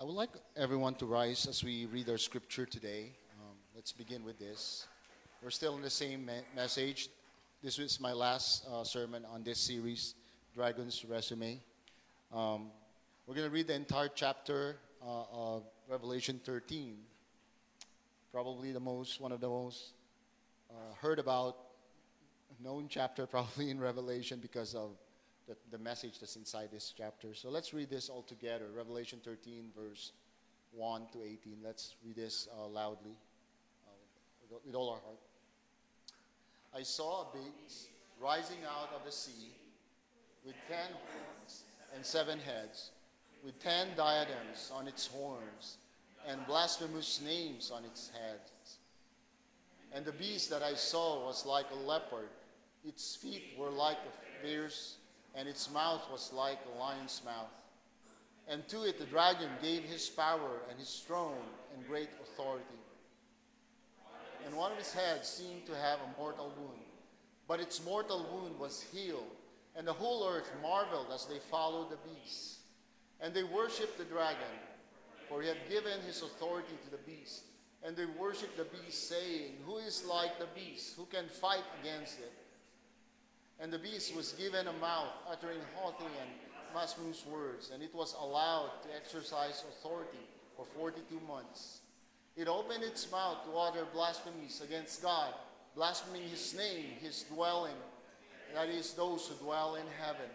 I would like everyone to rise as we read our scripture today. Let's begin with this. We're still in the same message. This is my last sermon on this series, Dragon's Resume. We're going to read the entire chapter of Revelation 13. Probably one of the most heard about, known chapter probably in Revelation because of the message that's inside this chapter. So let's read this all together. Revelation 13, verse 1 to 18. Let's read this loudly with all our heart. I saw a beast rising out of the sea with 10 horns and 7 heads, with 10 diadems on its horns and blasphemous names on its heads. And the beast that I saw was like a leopard. Its feet were like a fierce, and its mouth was like a lion's mouth. And to it the dragon gave his power and his throne and great authority. And one of his heads seemed to have a mortal wound, but its mortal wound was healed, and the whole earth marveled as they followed the beast. And they worshipped the dragon, for he had given his authority to the beast. And they worshipped the beast, saying, "Who is like the beast? Who can fight against it?" And the beast was given a mouth, uttering Hothi and Masmu's words, and it was allowed to exercise authority for 42 months. It opened its mouth to utter blasphemies against God, blaspheming his name, his dwelling, that is, those who dwell in heaven.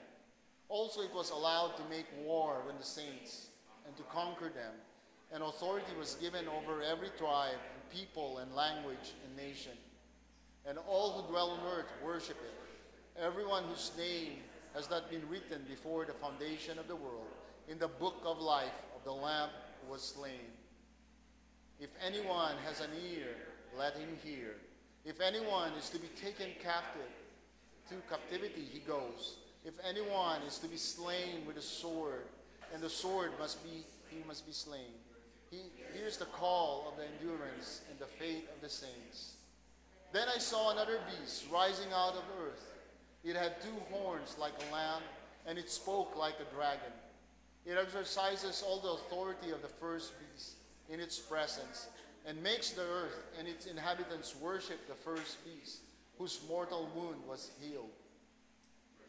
Also it was allowed to make war with the saints and to conquer them, and authority was given over every tribe and people and language and nation. And all who dwell on earth worship it. Everyone whose name has not been written before the foundation of the world in the book of life of the Lamb who was slain. If anyone has an ear, let him hear. If anyone is to be taken captive, to captivity he goes. If anyone is to be slain with a sword, and the sword must be slain. He hears the call of the endurance and the faith of the saints. Then I saw another beast rising out of earth. It had 2 horns like a lamb, and it spoke like a dragon. It exercises all the authority of the first beast in its presence, and makes the earth and its inhabitants worship the first beast, whose mortal wound was healed.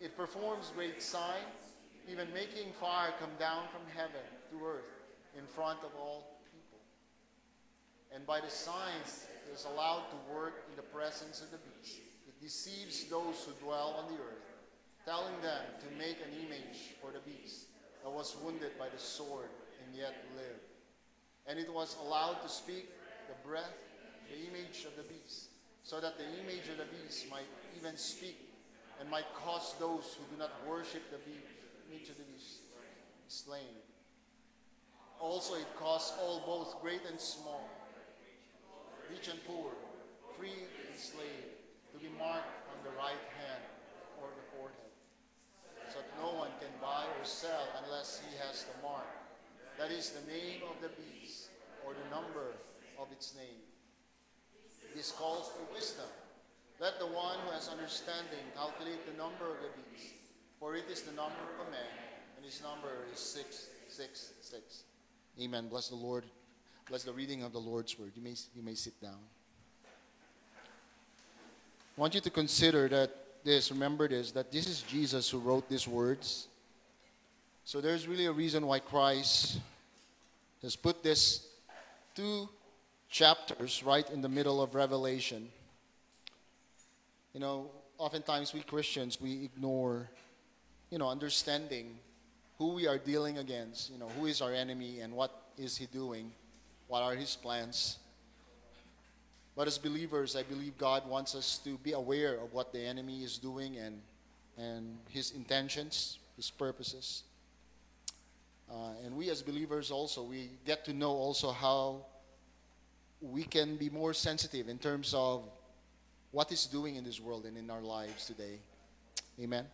It performs great signs, even making fire come down from heaven to earth in front of all people. And by the signs it is allowed to work in the presence of the beast. Deceives those who dwell on the earth, telling them to make an image for the beast that was wounded by the sword and yet lived. And it was allowed to speak the image of the beast, so that the image of the beast might even speak and might cause those who do not worship the image of the beast slain. Also it caused all, both great and small, rich and poor, free and slave, to be marked on the right hand or the forehead, so that no one can buy or sell unless he has the mark, that is, the name of the beast or the number of its name. This calls for wisdom. Let the one who has understanding calculate the number of the beast, for it is the number of a man, and his number is 666. Amen. Bless the Lord. Bless the reading of the Lord's word. You may sit down. I want you to consider that this is Jesus who wrote these words. So there's really a reason why Christ has put these 2 chapters right in the middle of Revelation. You know, oftentimes we Christians, we ignore, understanding who we are dealing against, who is our enemy and what is he doing, what are his plans. But as believers, I believe God wants us to be aware of what the enemy is doing and his intentions, his purposes. And we as believers also, we get to know also how we can be more sensitive in terms of what he's doing in this world and in our lives today. Amen?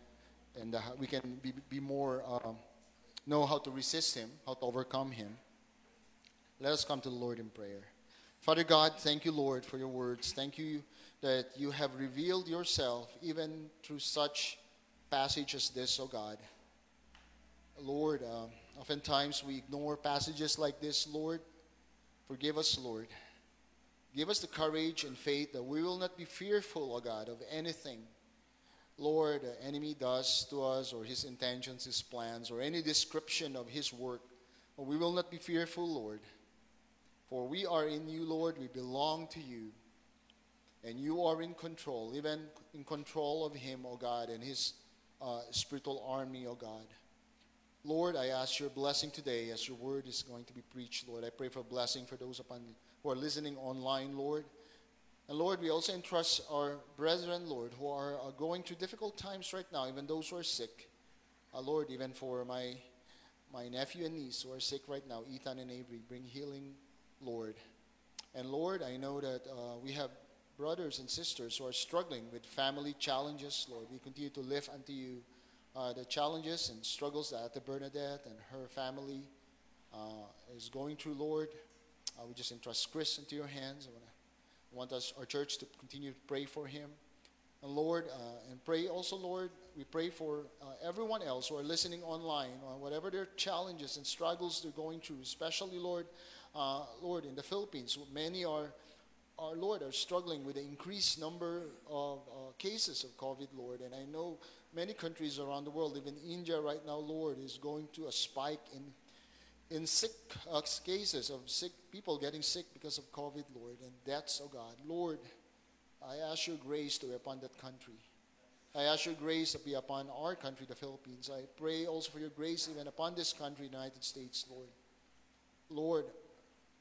And we can be more, know how to resist him, how to overcome him. Let us come to the Lord in prayer. Father God, thank you, Lord, for your words. Thank you that you have revealed yourself even through such passage as this, oh God. Lord, Oftentimes we ignore passages like this. Lord, forgive us, Lord. Give us the courage and faith that we will not be fearful, O God, of anything, Lord, the enemy does to us, or his intentions, his plans, or any description of his work. But we will not be fearful, Lord, for we are in you, Lord. We belong to you, and you are in control, even in control of him, O God, and his spiritual army, O God. Lord, I ask your blessing today as your word is going to be preached, Lord. I pray for blessing for those upon who are listening online, Lord. And Lord, we also entrust our brethren, Lord, who are going through difficult times right now, even those who are sick. Lord, even for my nephew and niece who are sick right now, Ethan and Avery, bring healing, Lord. And Lord, I know that we have brothers and sisters who are struggling with family challenges, Lord. We continue to lift unto you the challenges and struggles that the Bernadette and her family is going through, Lord. We just entrust Chris into your hands. I want our church to continue to pray for him. And Lord, and pray also, Lord, we pray for everyone else who are listening online, on whatever their challenges and struggles they're going through, especially, Lord, Lord, in the Philippines, many are, our Lord, are struggling with the increased number of cases of COVID, Lord. And I know many countries around the world, even India right now, Lord, is going to a spike in sick cases of sick people getting sick because of COVID, Lord, and deaths, oh God. Lord, I ask your grace to be upon that country. I ask your grace to be upon our country, the Philippines. I pray also for your grace even upon this country, the United States, Lord. Lord,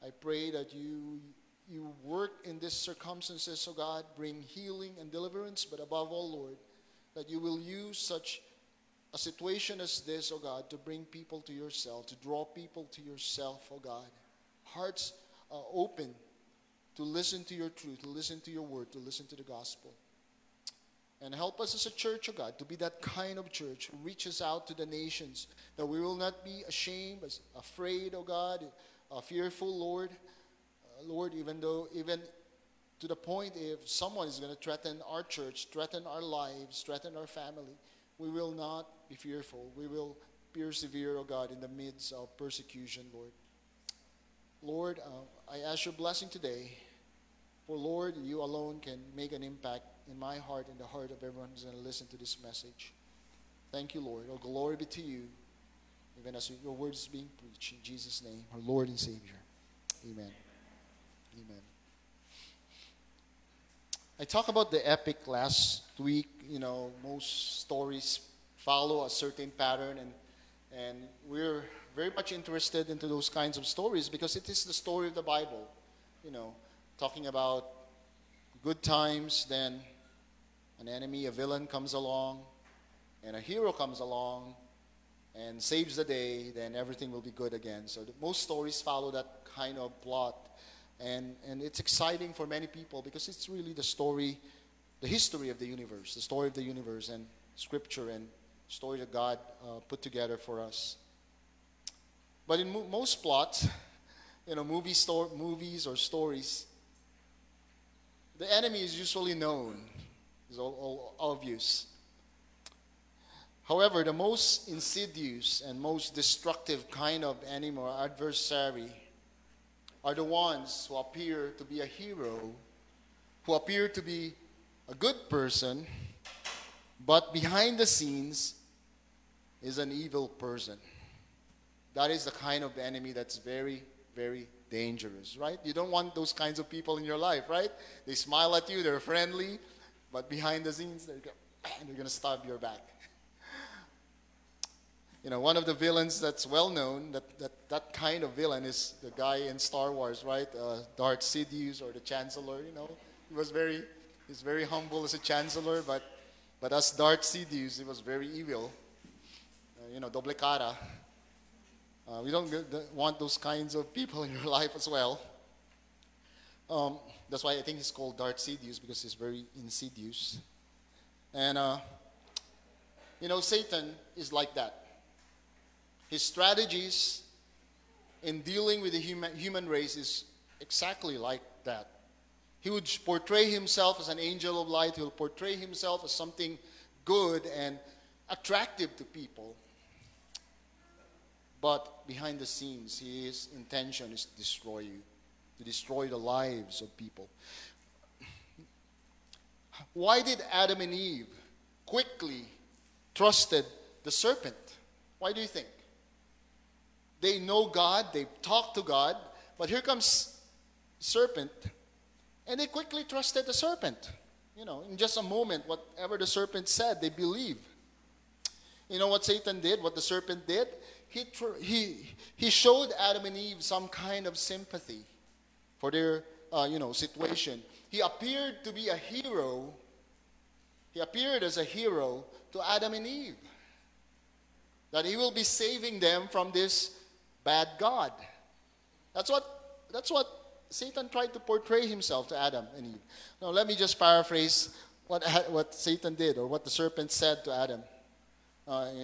I pray that you work in these circumstances, oh God, bring healing and deliverance, but above all, Lord, that you will use such a situation as this, oh God, to bring people to yourself, to draw people to yourself, oh God. Hearts are open to listen to your truth, to listen to your word, to listen to the gospel. And help us as a church, oh God, to be that kind of church who reaches out to the nations, that we will not be ashamed, afraid, oh God, fearful, Lord. Lord, even to the point if someone is going to threaten our church, threaten our lives, threaten our family, we will not be fearful. We will persevere, oh God, in the midst of persecution, Lord. Lord, I ask your blessing today, for Lord, you alone can make an impact in my heart and the heart of everyone who's going to listen to this message. Thank you, Lord. Oh, glory be to you, even as your word is being preached. In Jesus' name, our Lord and Savior. Amen. Amen. I talked about the epic last week. You know, most stories follow a certain pattern, and we're very much interested into those kinds of stories because it is the story of the Bible. You know, talking about good times, then an enemy, a villain comes along, and a hero comes along and saves the day, then everything will be good again. So most stories follow that kind of plot. And it's exciting for many people because it's really the story, the history of the universe, the story of the universe and scripture and story that God put together for us. But in most plots, you know, movies or stories, the enemy is usually known, is all obvious. However, the most insidious and most destructive kind of enemy or adversary are the ones who appear to be a hero, who appear to be a good person, but behind the scenes is an evil person. That is the kind of enemy that's very, very dangerous, right? You don't want those kinds of people in your life, right? They smile at you, they're friendly, but behind the scenes, they're going to stab your back. You know, one of the villains that's well known, that kind of villain is the guy in Star Wars, right? Darth Sidious or the Chancellor, you know. He's very humble as a Chancellor, but as Darth Sidious, he was very evil. You know, doble cara. We don't want those kinds of people in your life as well. That's why I think he's called Darth Sidious, because he's very insidious. And, you know, Satan is like that. His strategies in dealing with the human race is exactly like that. He would portray himself as an angel of light. He will portray himself as something good and attractive to people. But behind the scenes, his intention is to destroy you, to destroy the lives of people. Why did Adam and Eve quickly trusted the serpent? Why do you think? They know God, they talk to God, but here comes serpent, and they quickly trusted the serpent. You know, in just a moment, whatever the serpent said, they believe. You know what Satan did, what the serpent did? He showed Adam and Eve some kind of sympathy for their situation. He appeared to be a hero. He appeared as a hero to Adam and Eve, that he will be saving them from this bad God. That's what Satan tried to portray himself to Adam and Eve. Now let me just paraphrase what Satan did, or what the serpent said to Adam,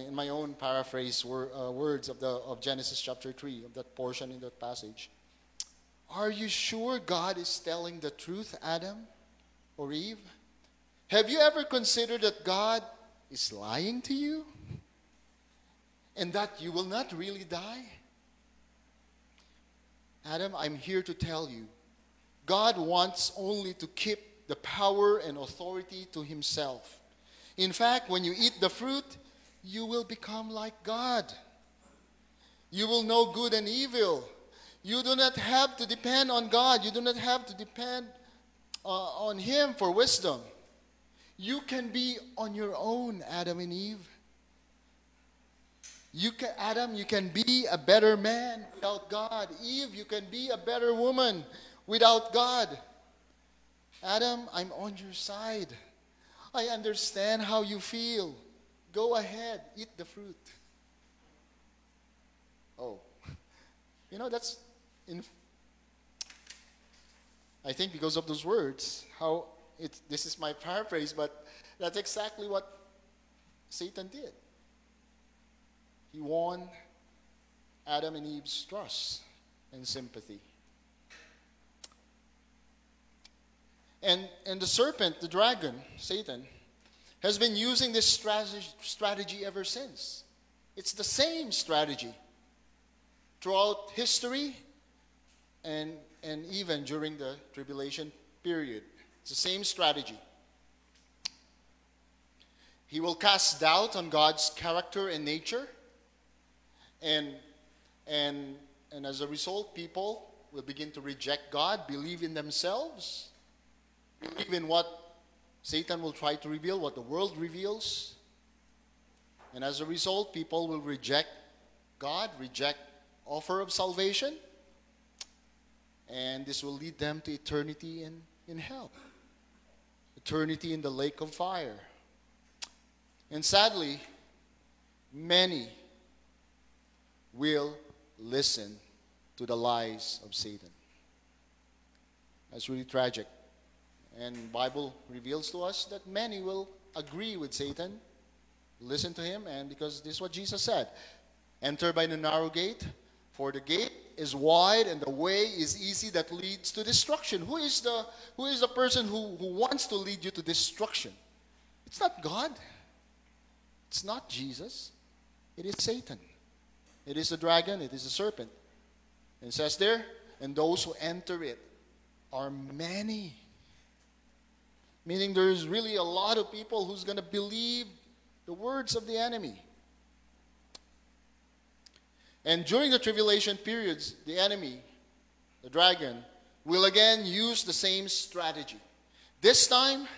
in my own paraphrase words of Genesis chapter 3, of that portion in that passage. Are you sure God is telling the truth, Adam or Eve? Have you ever considered that God is lying to you? And that you will not really die? Adam, I'm here to tell you, God wants only to keep the power and authority to himself. In fact, when you eat the fruit, you will become like God. You will know good and evil. You do not have to depend on God. You do not have to depend on him for wisdom. You can be on your own, Adam and Eve. You can be a better man without God. Eve, you can be a better woman without God. Adam, I'm on your side. I understand how you feel. Go ahead, eat the fruit. Oh, I think because of those words, this is my paraphrase, but that's exactly what Satan did. He won Adam and Eve's trust and sympathy. And the serpent, the dragon, Satan, has been using this strategy ever since. It's the same strategy throughout history and even during the tribulation period. It's the same strategy. He will cast doubt on God's character and nature. And as a result, people will begin to reject God, believe in themselves, believe in what Satan will try to reveal, what the world reveals. And as a result, people will reject God, reject offer of salvation, and this will lead them to eternity in hell, eternity in the lake of fire. And sadly, many will listen to the lies of Satan. That's really tragic. And the Bible reveals to us that many will agree with Satan, listen to him, and because this is what Jesus said, enter by the narrow gate, for the gate is wide and the way is easy that leads to destruction. Who is the person who wants to lead you to destruction? It's not God. It's not Jesus. It is Satan. It is the dragon, it is the serpent. And it says there, and those who enter it are many. Meaning there is really a lot of people who's going to believe the words of the enemy. And during the tribulation periods, the enemy, the dragon, will again use the same strategy. This time,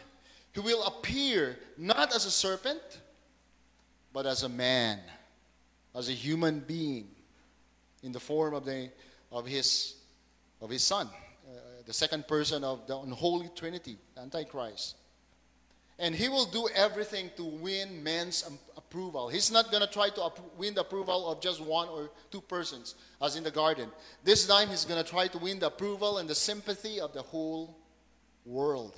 he will appear not as a serpent, but as a man, as a human being, in the form of his son, the second person of the unholy Trinity, the Antichrist. And he will do everything to win man's approval. He's not going to try to win the approval of just one or two persons, as in the garden. This time he's going to try to win the approval and the sympathy of the whole world,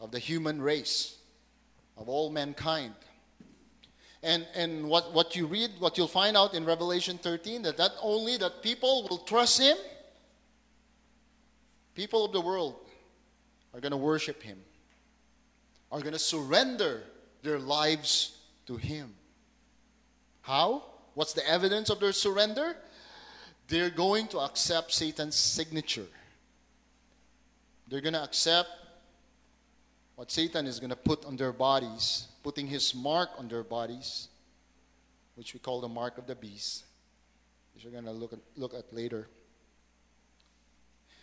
of the human race, of all mankind. And what you read, what you'll find out in Revelation 13, that not only that people will trust him, people of the world are going to worship him, are going to surrender their lives to him. How? What's the evidence of their surrender? They're going to accept Satan's signature. They're going to accept what Satan is going to put on their bodies, putting his mark on their bodies, which we call the mark of the beast, which we're going to look at later.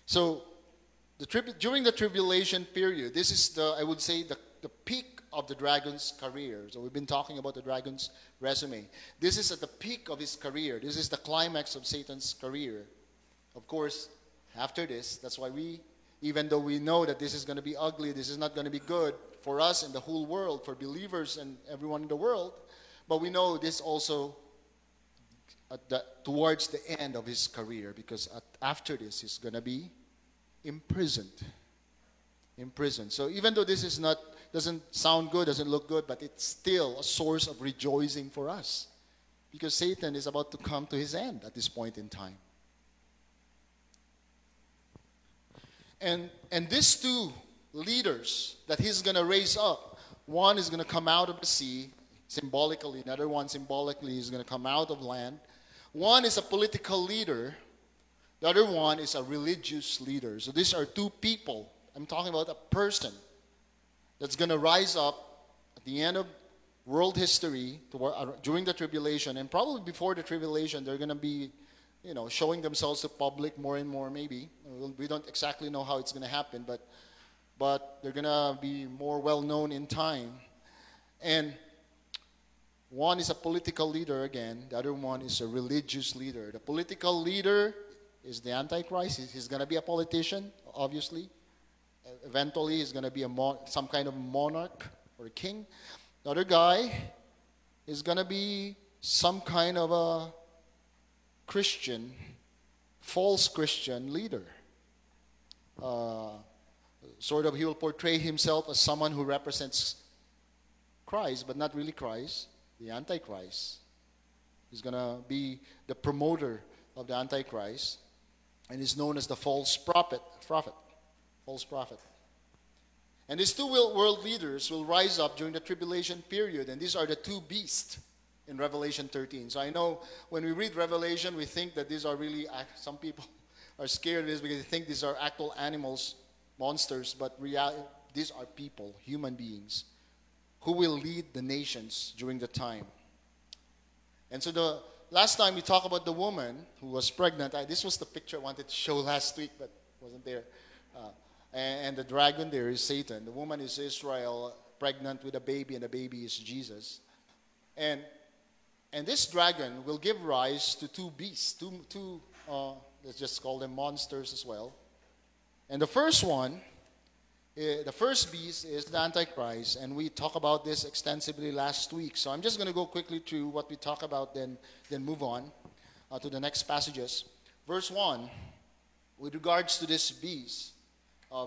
So during the tribulation period, this is the peak of the dragon's career. So we've been talking about the dragon's resume. This is at the peak of his career. This is the climax of Satan's career. Of course, after this, that's why even though we know that this is going to be ugly, this is not going to be good for us and the whole world, for believers and everyone in the world, but we know this also towards the end of his career, because after this, he's going to be imprisoned. So even though this is doesn't sound good, doesn't look good, but it's still a source of rejoicing for us, because Satan is about to come to his end at this point in time. And these two leaders that he's going to raise up, one is going to come out of the sea symbolically, another one symbolically is going to come out of land. One is a political leader, the other one is a religious leader. So these are two people. I'm talking about a person that's going to rise up at the end of world history during the tribulation, and probably before the tribulation, they're going to be, showing themselves to public more and more. Maybe we don't exactly know how it's going to happen, but they're going to be more well known in time. And one is a political leader again. The other one is a religious leader. The political leader is the Antichrist. He's going to be a politician, obviously. Eventually, he's going to be some kind of monarch or a king. The other guy is going to be some kind of a Christian, false Christian leader. He will portray himself as someone who represents Christ, but not really Christ, the Antichrist. He's going to be the promoter of the Antichrist, and is known as the false prophet. And these two world leaders will rise up during the tribulation period, and these are the two beasts in Revelation 13. So I know when we read Revelation, we think that these are really, some people are scared of this because they think these are actual animals, monsters, but these are people, human beings, who will lead the nations during the time. And so the last time we talked about the woman who was pregnant, this was the picture I wanted to show last week, but wasn't there. And the dragon there is Satan. The woman is Israel, pregnant with a baby, and the baby is Jesus. And this dragon will give rise to two beasts, two let's just call them monsters as well. And the first one, the first beast is the Antichrist, and we talked about this extensively last week. So I'm just going to go quickly to what we talked about, then move on to the next passages. Verse 1, with regards to this beast,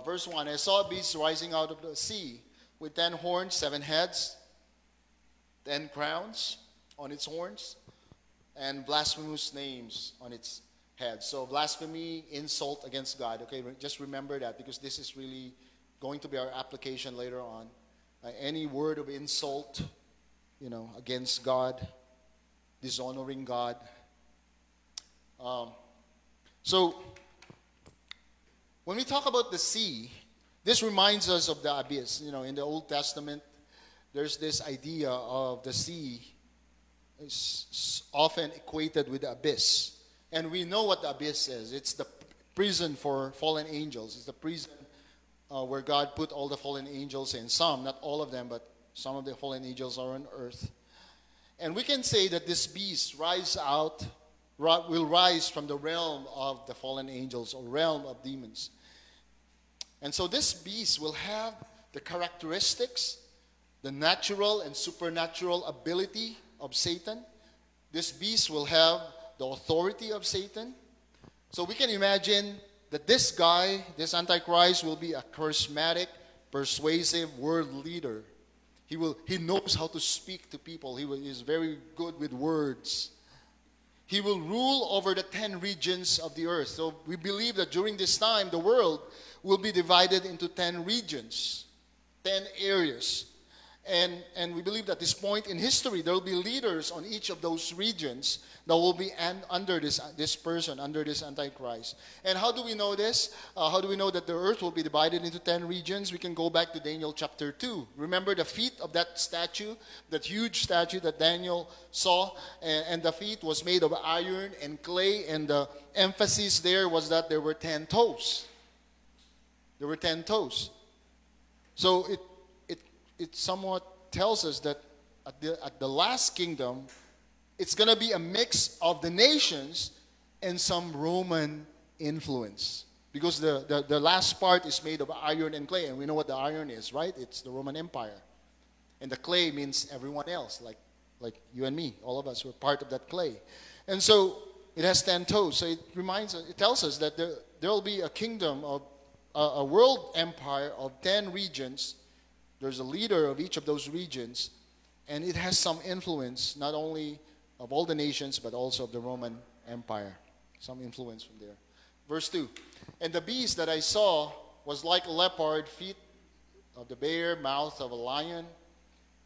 verse 1, I saw a beast rising out of the sea with 10 horns, 7 heads, 10 crowns on its horns, and blasphemous names on its head. So blasphemy, insult against God. Okay, just remember that, because this is really going to be our application later on. Any word of insult, against God, dishonoring God. So when we talk about the sea, this reminds us of the abyss. In the Old Testament, there's this idea of the sea is often equated with the abyss. And we know what the abyss is. It's the prison for fallen angels. It's the prison where God put all the fallen angels in. Some, not all of them, but some of the fallen angels are on earth. And we can say that this beast will rise from the realm of the fallen angels, or realm of demons. And so this beast will have the characteristics, the natural and supernatural ability of Satan. This beast will have the authority of Satan. So we can imagine that this guy, this Antichrist, will be a charismatic, persuasive world leader. He knows how to speak to people. He is very good with words. He will rule over the 10 regions of the earth. So we believe that during this time, the world will be divided into 10 regions, 10 areas. And we believe that at this point in history, there will be leaders on each of those regions that will be under this person, under this Antichrist. And how do we know this? How do we know that the earth will be divided into 10 regions? We can go back to Daniel chapter 2. Remember the feet of that statue, that huge statue that Daniel saw? And the feet was made of iron and clay. And the emphasis there was that there were 10 toes. There were 10 toes. So it somewhat tells us that at the last kingdom, it's going to be a mix of the nations and some Roman influence. Because the last part is made of iron and clay. And we know what the iron is, right? It's the Roman Empire. And the clay means everyone else, like you and me. All of us were part of that clay. And so it has 10 toes. So it tells us that there will be a kingdom of, a world empire of 10 regions. There's a leader of each of those regions, and it has some influence, not only of all the nations, but also of the Roman Empire. Some influence from there. Verse 2, and the beast that I saw was like a leopard, feet of the bear, mouth of a lion,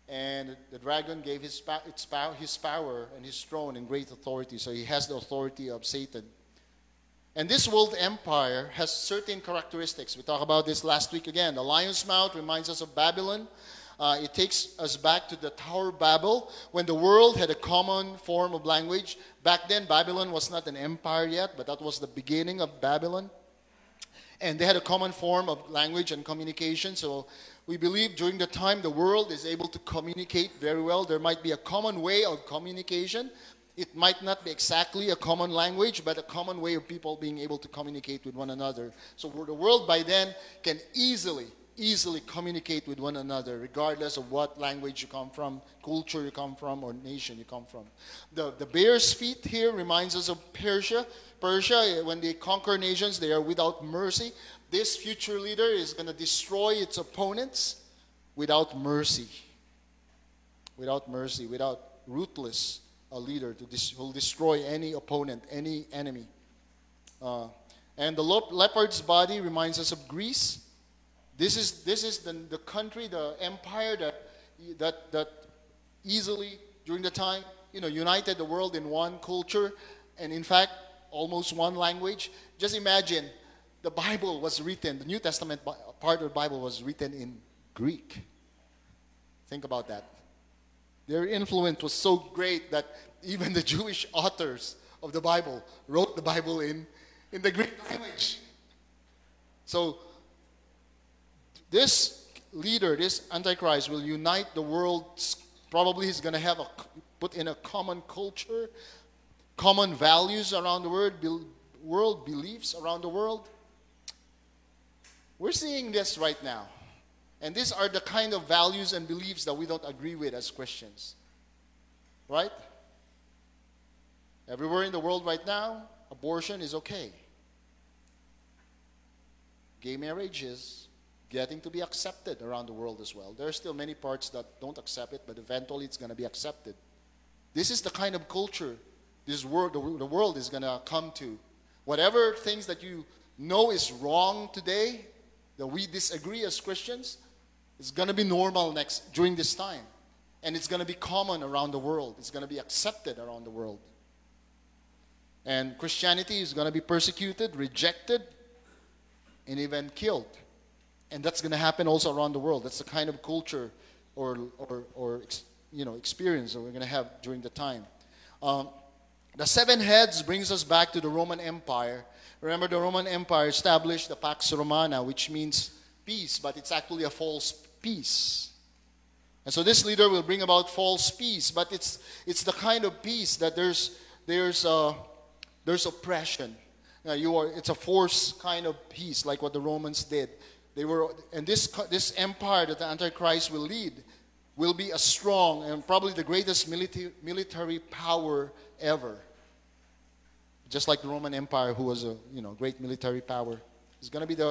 and the dragon gave his power and his throne and great authority. So he has the authority of Satan. And this world empire has certain characteristics. We talked about this last week again. The lion's mouth reminds us of Babylon. It takes us back to the Tower of Babel, when the world had a common form of language. Back then, Babylon was not an empire yet, but that was the beginning of Babylon. And they had a common form of language and communication. So we believe during the time the world is able to communicate very well, there might be a common way of communication. It might not be exactly a common language, but a common way of people being able to communicate with one another. So the world by then can easily communicate with one another, regardless of what language you come from, culture you come from, or nation you come from. The bear's feet here reminds us of Persia. Persia, when they conquer nations, they are without mercy. This future leader is going to destroy its opponents without mercy. Without mercy, without ruthless a leader who will destroy any opponent, any enemy. And the leopard's body reminds us of Greece. This is the country, the empire that easily during the time, united the world in one culture, and in fact almost one language. Just imagine, the Bible was written, the New Testament part of the Bible was written in Greek. Think about that. Their influence was so great that even the Jewish authors of the Bible wrote the Bible in the Greek language. So this leader, this Antichrist, will unite the world. Probably he's going to have put in a common culture, common values around the world, beliefs around the world. We're seeing this right now. And these are the kind of values and beliefs that we don't agree with as Christians. Right? Everywhere in the world right now, abortion is okay. Gay marriage is getting to be accepted around the world as well. There are still many parts that don't accept it, but eventually it's going to be accepted. This is the kind of culture the world is going to come to. Whatever things that you know is wrong today, that we disagree as Christians, it's going to be normal during this time. And it's going to be common around the world. It's going to be accepted around the world. And Christianity is going to be persecuted, rejected, and even killed. And that's going to happen also around the world. That's the kind of culture or experience that we're going to have during the time. The seven heads brings us back to the Roman Empire. Remember, the Roman Empire established the Pax Romana, which means peace, but it's actually a false peace. And so this leader will bring about false peace, but it's the kind of peace that there's oppression. Now it's a forced kind of peace, like what the Romans did. This empire that the Antichrist will lead will be a strong and probably the greatest military power ever. Just like the Roman Empire, who was a great military power, is going to be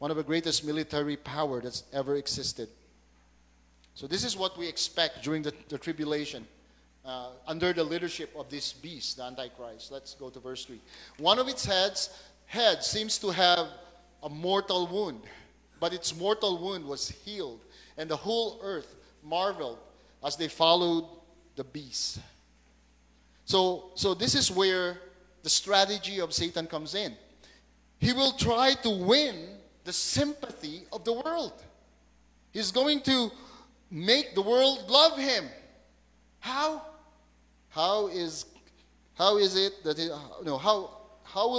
one of the greatest military power that's ever existed. So this is what we expect during the tribulation, under the leadership of this beast, the Antichrist. Let's go to verse 3. One of its heads seems to have a mortal wound, but its mortal wound was healed, and the whole earth marveled as they followed the beast. So this is where the strategy of Satan comes in. He will try to win the sympathy of the world. He's going to make the world love him. How? How will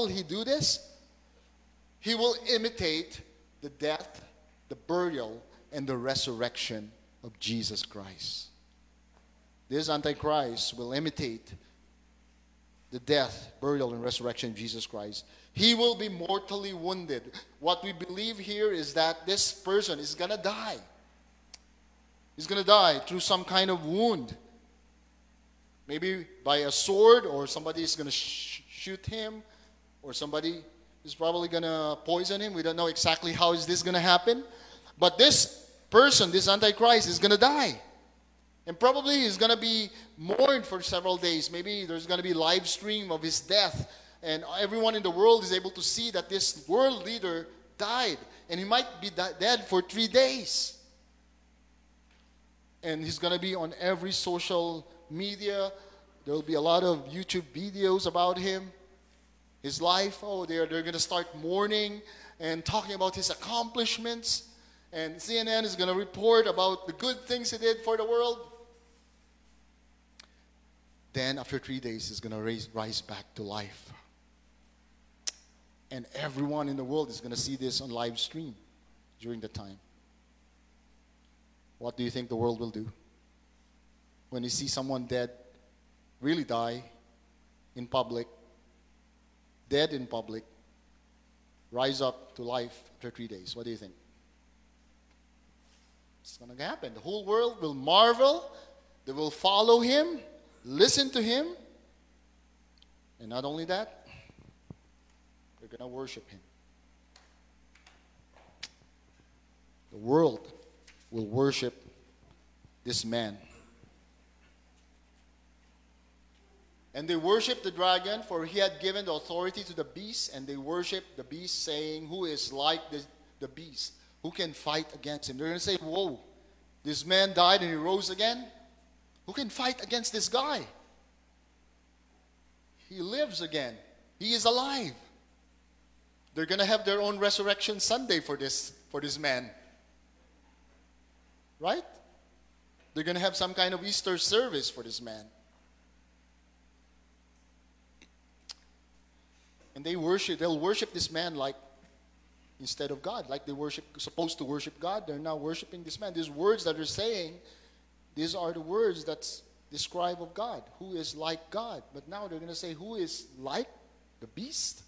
he do this? He will imitate the death, the burial, and the resurrection of Jesus Christ. This Antichrist will imitate the death, burial, and resurrection of Jesus Christ. He will be mortally wounded. What we believe here is that this person is going to die. He's going to die through some kind of wound. Maybe by a sword, or somebody is going to shoot him, or somebody is probably going to poison him. We don't know exactly how is this going to happen. But this person, this Antichrist, is going to die. And probably he's going to be mourned for several days. Maybe there's going to be a live stream of his death. And everyone in the world is able to see that this world leader died. And he might be dead for 3 days. And he's going to be on every social media. There will be a lot of YouTube videos about him. His life, oh, they're going to start mourning and talking about his accomplishments. And CNN is going to report about the good things he did for the world. Then after 3 days, he's going to rise back to life. And everyone in the world is going to see this on live stream during the time. What do you think the world will do when you see someone dead, really die in public, dead in public, rise up to life after 3 days? What do you think? It's going to happen. The whole world will marvel. They will follow him, listen to him. And not only that, they're going to worship him. The world will worship this man. And they worshiped the dragon, for he had given the authority to the beast. And they worshiped the beast, saying, who is like the beast? Who can fight against him? They're going to say, whoa, this man died and he rose again. Who can fight against this guy? He lives again. He is alive. They're going to have their own resurrection Sunday for this man. Right? They're going to have some kind of Easter service for this man. And they'll worship this man like, instead of God, like they supposed to worship God, they're now worshiping this man. These words that they're saying, these are the words that describe of God, who is like God. But now they're going to say, who is like the beast?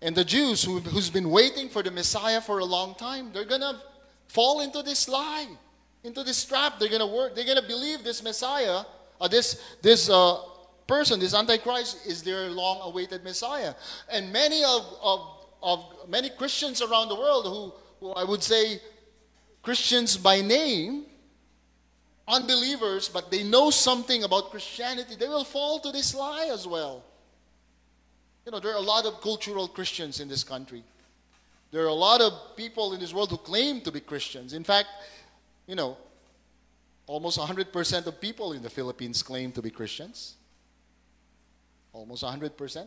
And the Jews, who's been waiting for the Messiah for a long time, they're going to fall into this lie, into this trap. They're going to believe this Messiah, this person, this Antichrist, is their long-awaited Messiah. And many Christians around the world who I would say Christians by name, unbelievers, but they know something about Christianity, they will fall to this lie as well. You know, there are a lot of cultural Christians in this country. There are a lot of people in this world who claim to be Christians. In fact, you know, almost 100% of people in the Philippines claim to be Christians. Almost 100%?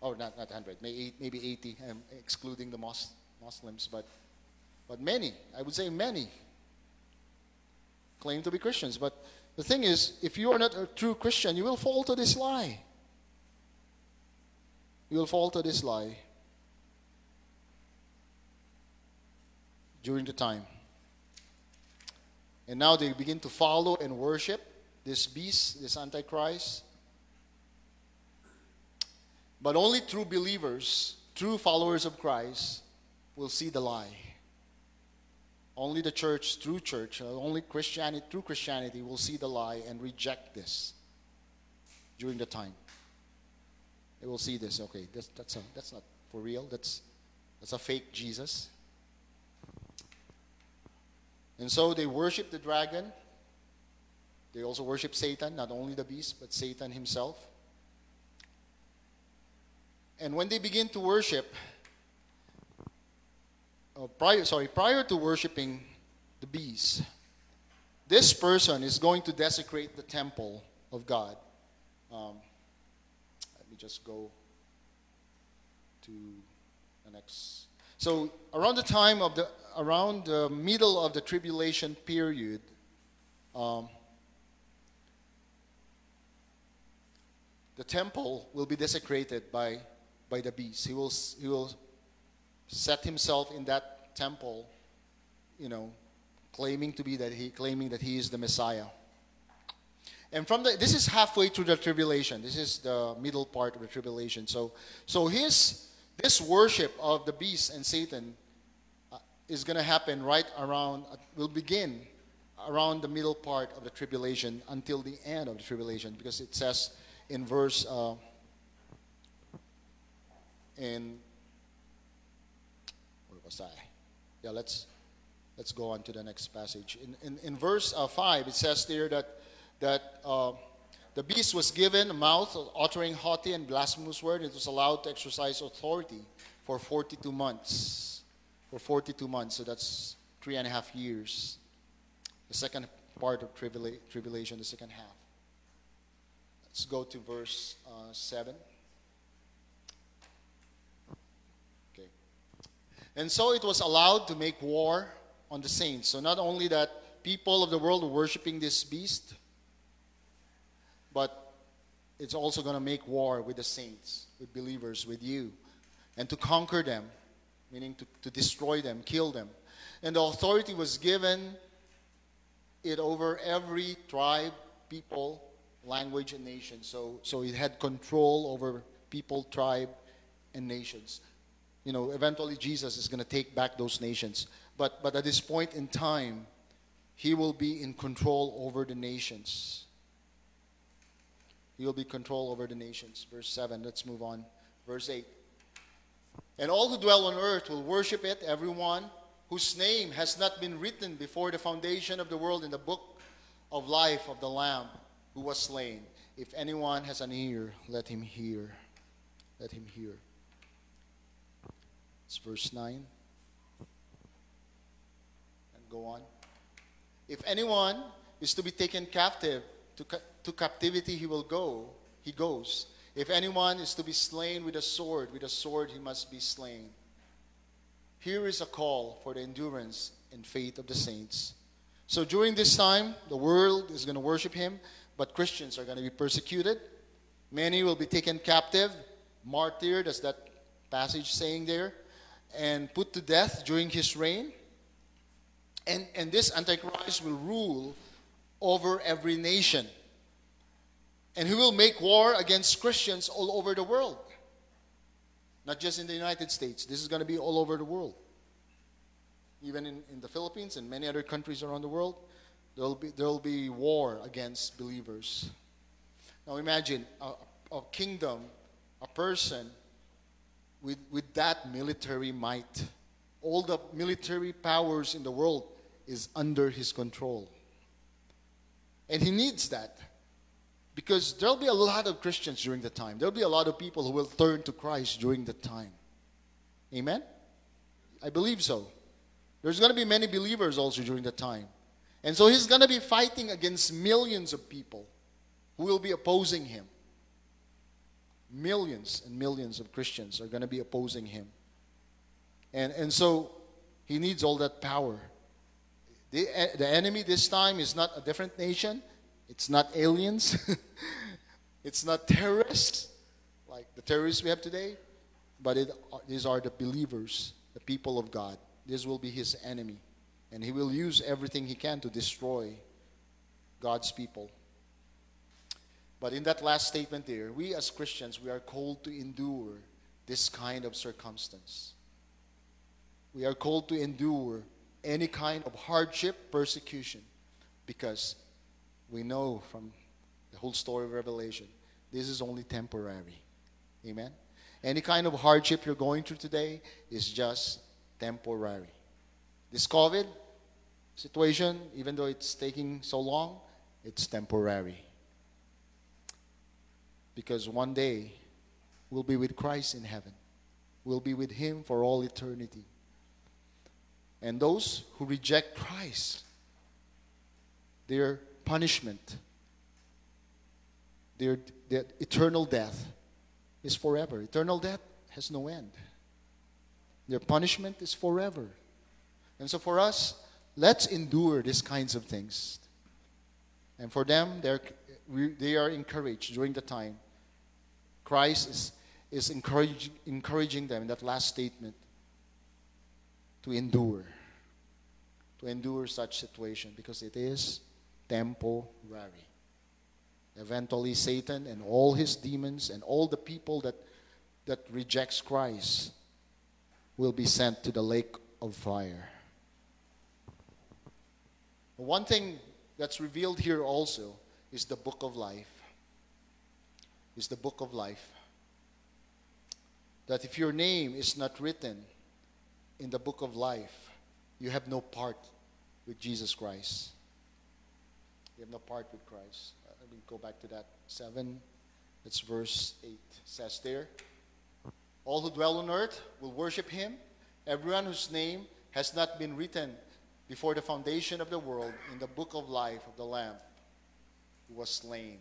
Oh, not 100, maybe 80, I'm excluding the Muslims, but many, I would say many, claim to be Christians. But the thing is, if you are not a true Christian, you will fall to this lie. You will fall to this lie during the time. And now they begin to follow and worship this beast, this Antichrist. But only true believers, true followers of Christ, will see the lie. Only the church, true church, only Christianity, true Christianity, will see the lie and reject this during the time. They will see this. Okay, that's not for real. That's a fake Jesus. And so they worship the dragon. They also worship Satan, not only the beast, but Satan himself. And when they begin to worship, prior to worshiping the beast, this person is going to desecrate the temple of God. Let me just go to the next. So around the time of the, around the middle of the tribulation period, the temple will be desecrated by the beast. He will set himself in that temple, you know, claiming that he is the Messiah. And from the, this is halfway through the tribulation. This is the middle part of the tribulation. So this worship of the beast and Satan is going to happen right around, will begin around the middle part of the tribulation until the end of the tribulation, because it says in verse let's go on to the next passage. In verse 5, it says there that the beast was given a mouth uttering haughty and blasphemous words. It was allowed to exercise authority for 42 months. For 42 months, so that's 3.5 years. The second part of tribulation, the second half. Let's go to verse 7. Okay. And so it was allowed to make war on the saints. So not only that people of the world were worshiping this beast, but it's also going to make war with the saints, with believers, with you, and to conquer them, meaning to destroy them, kill them. And the authority was given it over every tribe, people, language, and nation. So it had control over people, tribe, and nations. You know, eventually Jesus is going to take back those nations. But at this point in time, he will be in control over the nations. He will be control over the nations. Verse 7, let's move on. Verse 8. And all who dwell on earth will worship it, everyone whose name has not been written before the foundation of the world in the book of life of the Lamb who was slain. If anyone has an ear, let him hear. Let him hear. It's verse 9. Go on. If anyone is to be taken captive, to captivity he will go. He goes. If anyone is to be slain with a sword he must be slain. Here is a call for the endurance and faith of the saints. So during this time, the world is going to worship him, but Christians are going to be persecuted. Many will be taken captive, martyred, as that passage saying there, and put to death during his reign. And this Antichrist will rule over every nation. And he will make war against Christians all over the world. Not just in the United States. This is going to be all over the world. Even in the Philippines and many other countries around the world, there will be war against believers. Now imagine a kingdom, a person with that military might. All the military powers in the world is under his control. And he needs that. Because there will be a lot of Christians during the time. There will be a lot of people who will turn to Christ during the time. Amen? I believe so. There's going to be many believers also during the time. And so he's going to be fighting against millions of people who will be opposing him. Millions and millions of Christians are going to be opposing him. And so he needs all that power. The enemy this time is not a different nation. It's not aliens. It's not terrorists like the terrorists we have today. But these are the believers, the people of God. This will be his enemy. And he will use everything he can to destroy God's people. But in that last statement there, we as Christians, we are called to endure this kind of circumstance. We are called to endure any kind of hardship, persecution, because we know from the whole story of Revelation, this is only temporary. Amen? Any kind of hardship you're going through today is just temporary. This COVID situation, even though it's taking so long, it's temporary. Because one day, we'll be with Christ in heaven. We'll be with him for all eternity. And those who reject Christ, their punishment, their eternal death is forever. Eternal death has no end. Their punishment is forever. And so for us, let's endure these kinds of things. And for them, they are encouraged during the time. Christ is encouraging them in that last statement to endure such situation, because it is temporary. Eventually, Satan and all his demons and all the people that rejects Christ will be sent to the lake of fire. One thing that's revealed here also is the book of life. Is the book of life. That if your name is not written in the book of life, you have no part with Jesus Christ. You have no part with Christ. Let me go back to that. 7, that's verse 8. It says there, all who dwell on earth will worship him, everyone whose name has not been written before the foundation of the world in the book of life of the Lamb who was slain.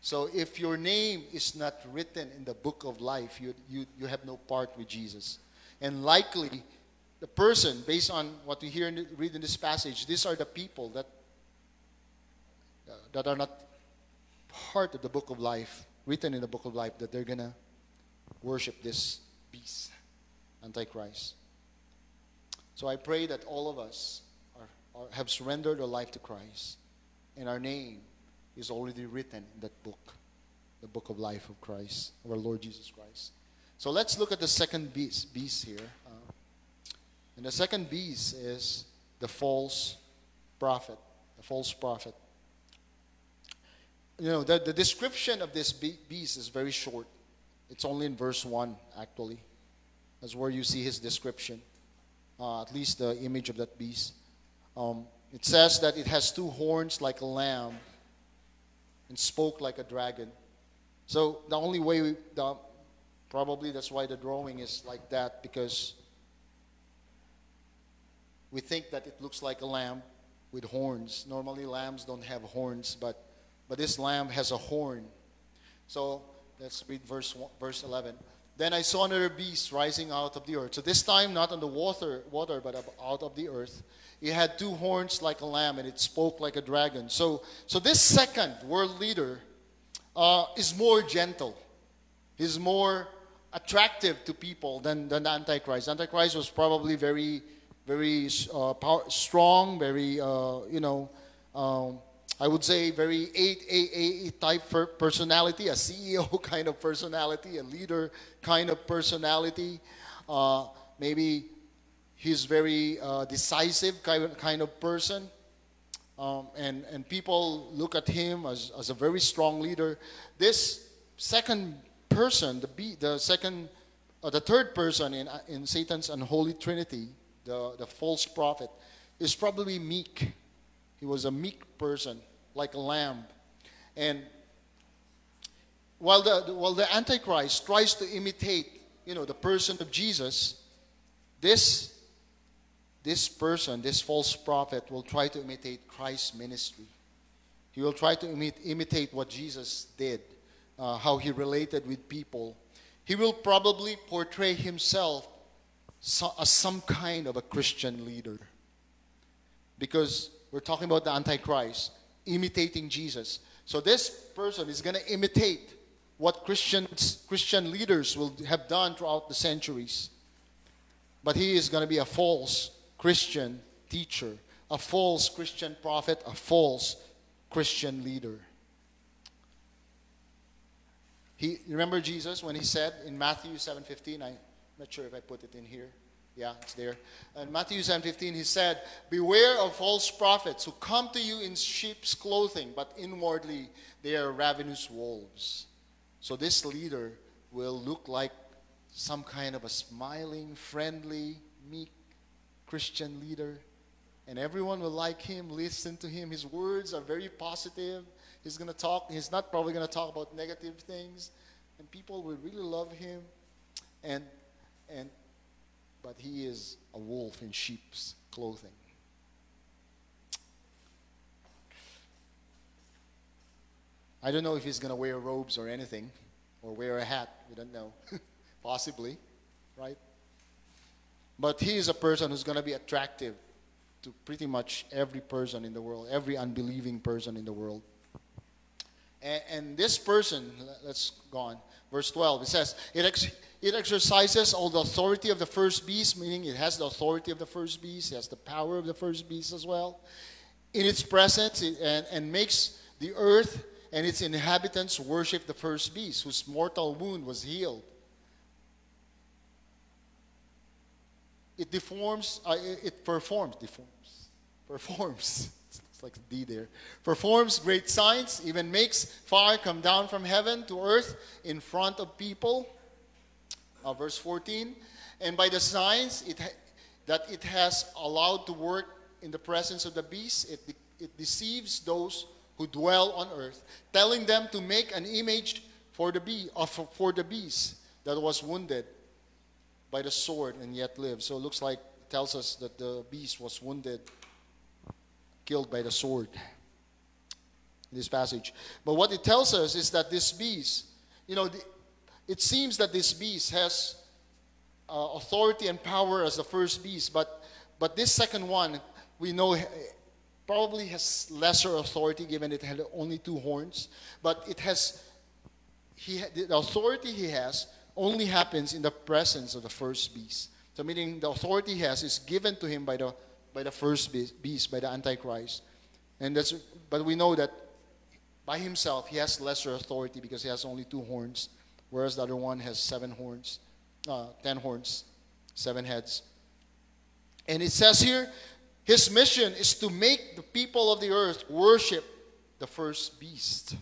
So if your name is not written in the book of life, you have no part with Jesus. And likely, the person, based on what we hear and read in this passage, these are the people that are not part of the book of life, written in the book of life, that they're going to worship this beast, Antichrist. So I pray that all of us have surrendered our life to Christ, and our name is already written in that book, the book of life of Christ, of our Lord Jesus Christ. So let's look at the second beast here. And the second beast is the false prophet. The false prophet. You know, the description of this beast is very short. It's only in verse 1, actually. That's where you see his description, at least the image of that beast. It says that it has two horns like a lamb and spoke like a dragon. So the only way probably that's why the drawing is like that, because we think that it looks like a lamb with horns. Normally lambs don't have horns, but this lamb has a horn. So let's read verse 11. Then I saw another beast rising out of the earth. So this time not on the water but out of the earth. It had two horns like a lamb, and it spoke like a dragon. So this second world leader is more gentle. He's more attractive to people than the Antichrist. Antichrist was probably very, very strong, very, I would say very AAA type personality, a CEO kind of personality, a leader kind of personality. Maybe he's very decisive kind of person. And people look at him as a very strong leader. This second person, the third person in Satan's unholy trinity, the false prophet, is probably meek. He was a meek person, like a lamb. And while the Antichrist tries to imitate, the person of Jesus, this false prophet will try to imitate Christ's ministry. He will try to imitate what Jesus did. How he related with people. He will probably portray himself as some kind of a Christian leader, because we're talking about the Antichrist imitating Jesus. So this person is going to imitate what Christian leaders will have done throughout the centuries. But he is going to be a false Christian teacher, a false Christian prophet, a false Christian leader. Remember Jesus when he said in Matthew 7:15, I'm not sure if I put it in here. Yeah, it's there. In Matthew 7:15, he said, beware of false prophets who come to you in sheep's clothing, but inwardly they are ravenous wolves. So this leader will look like some kind of a smiling, friendly, meek Christian leader. And everyone will like him, listen to him. His words are very positive. He's going to talk. He's not probably going to talk about negative things, and people will really love him. And but he is a wolf in sheep's clothing. I don't know if he's going to wear robes or anything, or wear a hat. We don't know. Possibly, right? But he is a person who's going to be attractive to pretty much every person in the world, every unbelieving person in the world. And this person, let's go on, verse 12, it says, it exercises all the authority of the first beast, meaning it has the authority of the first beast, it has the power of the first beast as well, in its presence, and makes the earth and its inhabitants worship the first beast, whose mortal wound was healed. It deforms, it performs. It's like a D there. Performs great signs, even makes fire come down from heaven to earth in front of people. Verse 14. And by the signs that it has allowed to work in the presence of the beast, it deceives those who dwell on earth, telling them to make an image for the beast that was wounded by the sword and yet lived. So it looks like it tells us that the beast was wounded, killed by the sword in this passage. But what it tells us is that this beast, it seems that this beast has authority and power as the first beast, but this second one, we know, probably has lesser authority, given it had only two horns. But it has, the authority he has only happens in the presence of the first beast. So meaning the authority he has is given to him by the first beast, by the Antichrist. But we know that by himself he has lesser authority because he has only two horns, whereas the other one has 10 horns, 7 heads. And it says here, his mission is to make the people of the earth worship the first beast.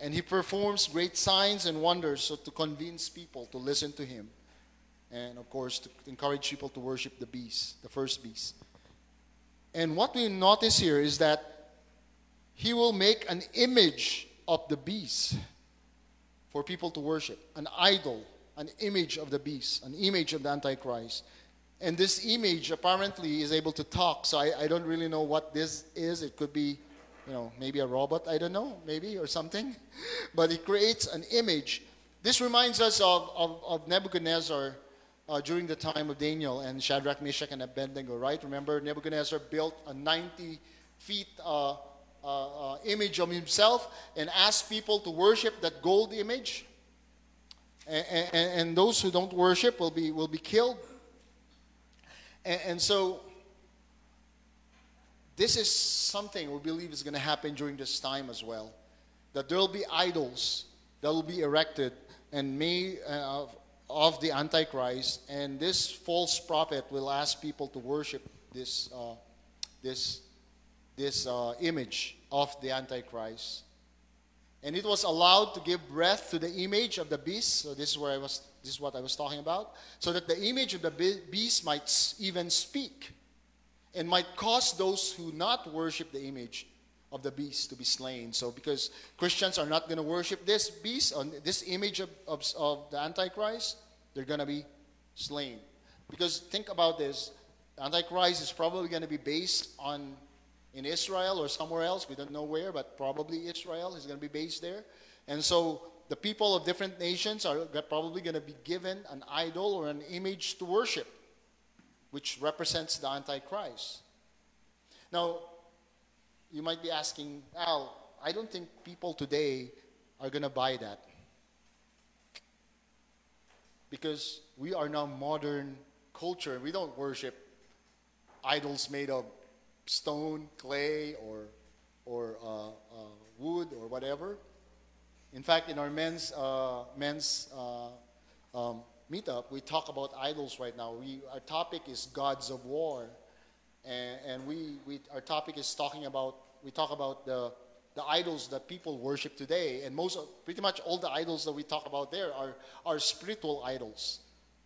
And he performs great signs and wonders, so to convince people to listen to him. And of course, to encourage people to worship the beast, the first beast. And what we notice here is that he will make an image of the beast for people to worship. An idol, an image of the beast, an image of the Antichrist. And this image apparently is able to talk, so I don't really know what this is. It could be, maybe a robot, I don't know, maybe, or something. But it creates an image. This reminds us of Nebuchadnezzar during the time of Daniel and Shadrach, Meshach, and Abednego, right? Remember, Nebuchadnezzar built a 90-foot image of himself and asked people to worship that gold image. And those who don't worship will be killed. And so, this is something we believe is going to happen during this time as well. That there will be idols that will be erected and made of the Antichrist, and this false prophet will ask people to worship this image of the Antichrist. And it was allowed to give breath to the image of the beast. So this is what I was talking about. So that the image of the beast might even speak, and might cause those who not worship the image of the beast to be slain. So because Christians are not going to worship this beast, on this image of the Antichrist, they're going to be slain. Because think about this, the Antichrist is probably going to be based on, in Israel or somewhere else, we don't know where, but probably Israel is going to be based there. And so the people of different nations are probably going to be given an idol or an image to worship, which represents the Antichrist. Now, you might be asking, Al, I don't think people today are going to buy that, because we are now modern culture and we don't worship idols made of stone, clay, or wood, or whatever. In fact, in our men's meetup, we talk about idols right now. Our topic is gods of war, and our topic is talking about the idols that people worship today. And pretty much all the idols that we talk about there are spiritual idols.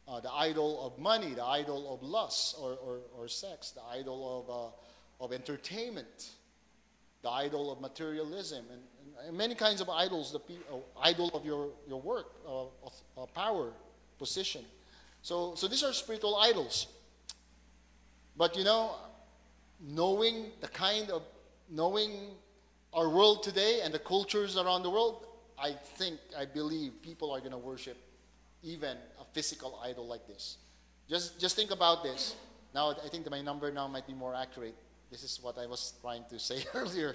The idol of money, the idol of lust or sex, the idol of entertainment, the idol of materialism, and many kinds of idols, idol of your work, of power, position. So these are spiritual idols. But you know, knowing our world today and the cultures around the world, I believe people are going to worship even a physical idol like this. Just think about this. Now, I think that my number now might be more accurate. This is what I was trying to say earlier.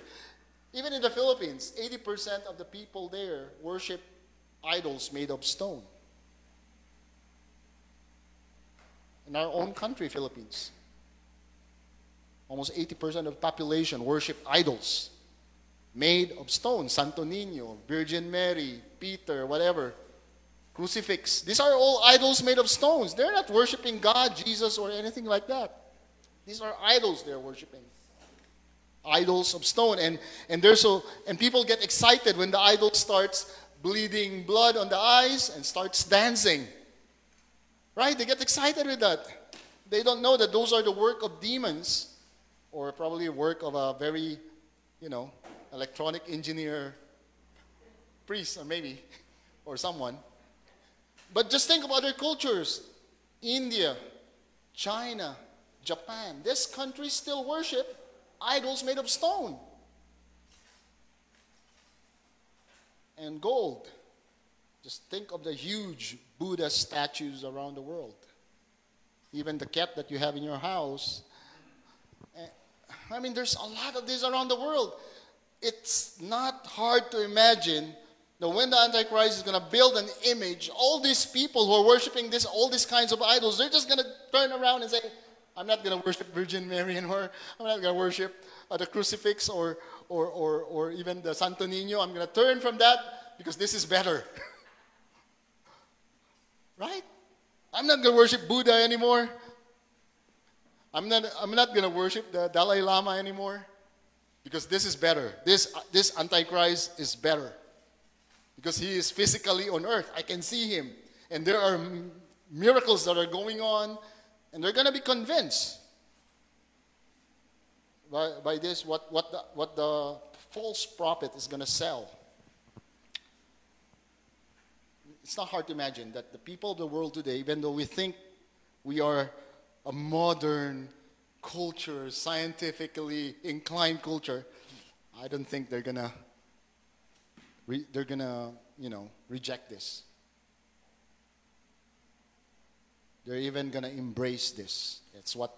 Even in the Philippines, 80% of the people there worship idols made of stone. In our own country, Philippines, almost 80% of the population worship idols made of stone. Santo Nino, Virgin Mary, Peter, whatever. Crucifix. These are all idols made of stones. They're not worshiping God, Jesus, or anything like that. These are idols they're worshiping. Idols of stone. And people get excited when the idol starts bleeding blood on the eyes and starts dancing. Right? They get excited with that. They don't know that those are the work of demons, or probably work of a very, electronic engineer, priest, or maybe, or someone. But just think of other cultures. India, China, Japan. These countries still worship idols made of stone and gold. Just think of the huge Buddha statues around the world. Even the cat that you have in your house. I mean, there's a lot of these around the world. It's not hard to imagine that when the Antichrist is going to build an image, all these people who are worshiping all these kinds of idols, they're just going to turn around and say, I'm not going to worship Virgin Mary anymore. I'm not going to worship the crucifix or even the Santo Nino. I'm going to turn from that because this is better. Right? I'm not going to worship Buddha anymore. I'm not going to worship the Dalai Lama anymore because this is better. This Antichrist is better. Because he is physically on earth. I can see him. And there are miracles that are going on. And they're going to be convinced by this, what the false prophet is going to sell. It's not hard to imagine that the people of the world today, even though we think we are a modern culture, scientifically inclined culture, I don't think they're going to reject this. They're even going to embrace this. That's what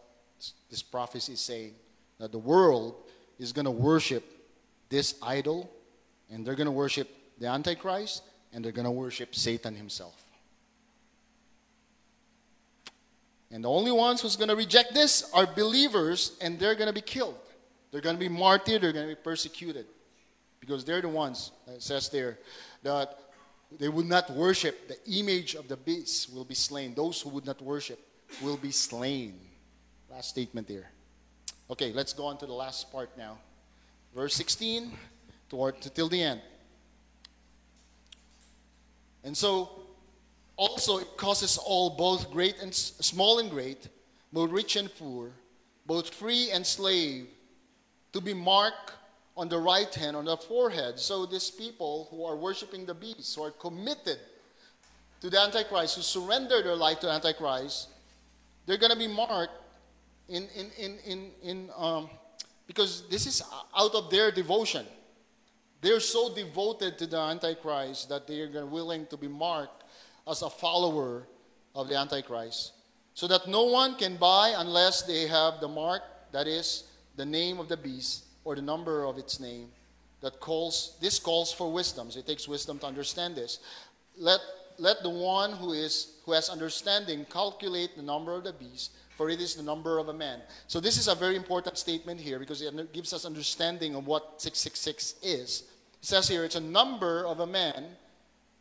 this prophecy is saying, that the world is going to worship this idol, and they're going to worship the Antichrist, and they're going to worship Satan himself. And the only ones who's going to reject this are believers, and they're going to be killed. They're going to be martyred. They're going to be persecuted. Because they're the ones, it says there, that they would not worship. The image of the beast will be slain. Those who would not worship will be slain. Last statement there. Okay, let's go on to the last part now. Verse 16 till the end. And so, also it causes all, both great and small and great, both rich and poor, both free and slave, to be marked on the right hand, on the forehead. So these people who are worshiping the beast, who are committed to the Antichrist, who surrender their life to the Antichrist, they're going to be marked because this is out of their devotion. They're so devoted to the Antichrist that they are willing to be marked as a follower of the Antichrist, so that no one can buy unless they have the mark, that is, the name of the beast, or the number of its name. This calls for wisdom. So it takes wisdom to understand this. Let the one who has understanding calculate the number of the beast, for it is the number of a man. So this is a very important statement here, because it gives us understanding of what 666 is. It says here it's a number of a man,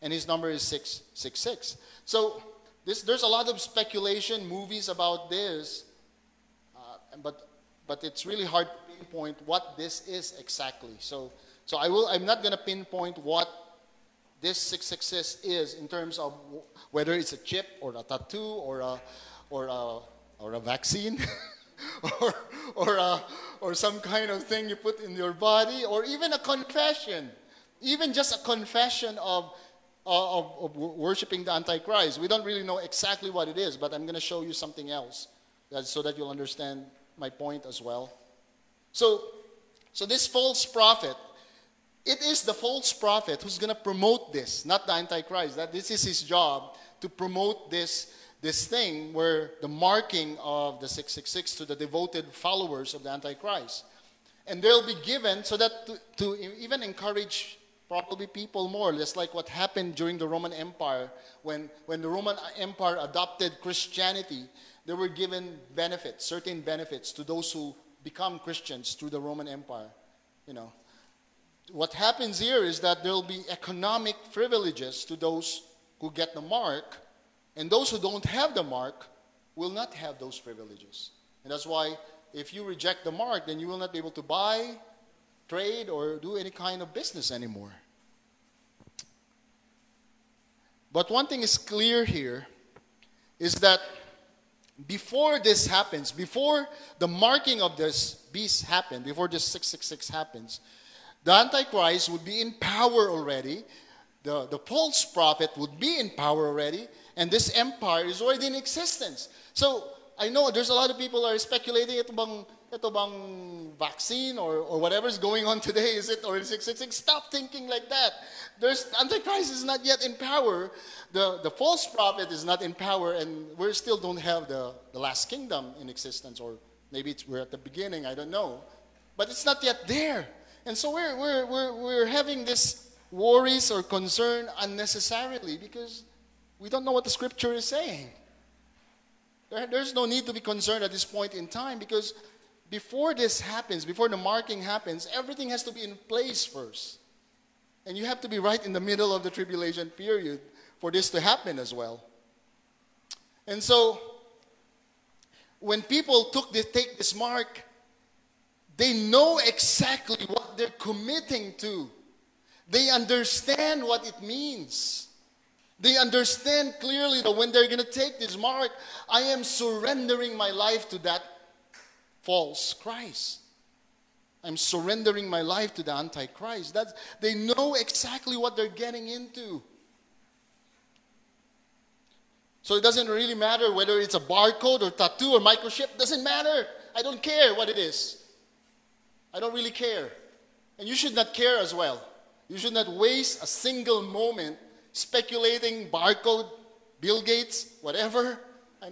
and his number is 666. So there's a lot of speculation, movies about this, but it's really hard to pinpoint what this is exactly. So I'm not going to pinpoint what this 666 is in terms of whether it's a chip or a tattoo or a vaccine or some kind of thing you put in your body, or even a confession, even just a confession of of worshiping the Antichrist. We don't really know exactly what it is, but I'm going to show you something else so that you'll understand my point as well. So this false prophet, it is the false prophet who's going to promote this, not the Antichrist. That this is his job, to promote this thing where the marking of the 666 to the devoted followers of the Antichrist. And they'll be given so that to even encourage probably people more, just like what happened during the Roman Empire. When the Roman Empire adopted Christianity, they were given benefits, certain benefits to those who become Christians through the Roman Empire. You know, what happens here is that there'll be economic privileges to those who get the mark, and those who don't have the mark will not have those privileges. And that's why if you reject the mark, then you will not be able to buy, trade, or do any kind of business anymore. But one thing is clear here is that before this happens, before the marking of this beast happens, before this 666 happens, the Antichrist would be in power already. The false prophet would be in power already. And this empire is already in existence. So I know there's a lot of people are speculating, ito bang vaccine or whatever is going on today, is it already 666? Stop thinking like that. Antichrist is not yet in power. The false prophet is not in power, and we still don't have the last kingdom in existence, or maybe we're at the beginning, I don't know. But it's not yet there. And so we're having this worries or concern unnecessarily because we don't know what the scripture is saying. There's no need to be concerned at this point in time, because before this happens, before the marking happens, everything has to be in place first. And you have to be right in the middle of the tribulation period for this to happen as well. And so, when people take this mark, they know exactly what they're committing to. They understand what it means. They understand clearly that when they're going to take this mark, I am surrendering my life to that false Christ. I'm surrendering my life to the Antichrist. They know exactly what they're getting into. So it doesn't really matter whether it's a barcode or tattoo or microchip. Doesn't matter. I don't care what it is. I don't really care. And you should not care as well. You should not waste a single moment speculating barcode, Bill Gates, whatever. I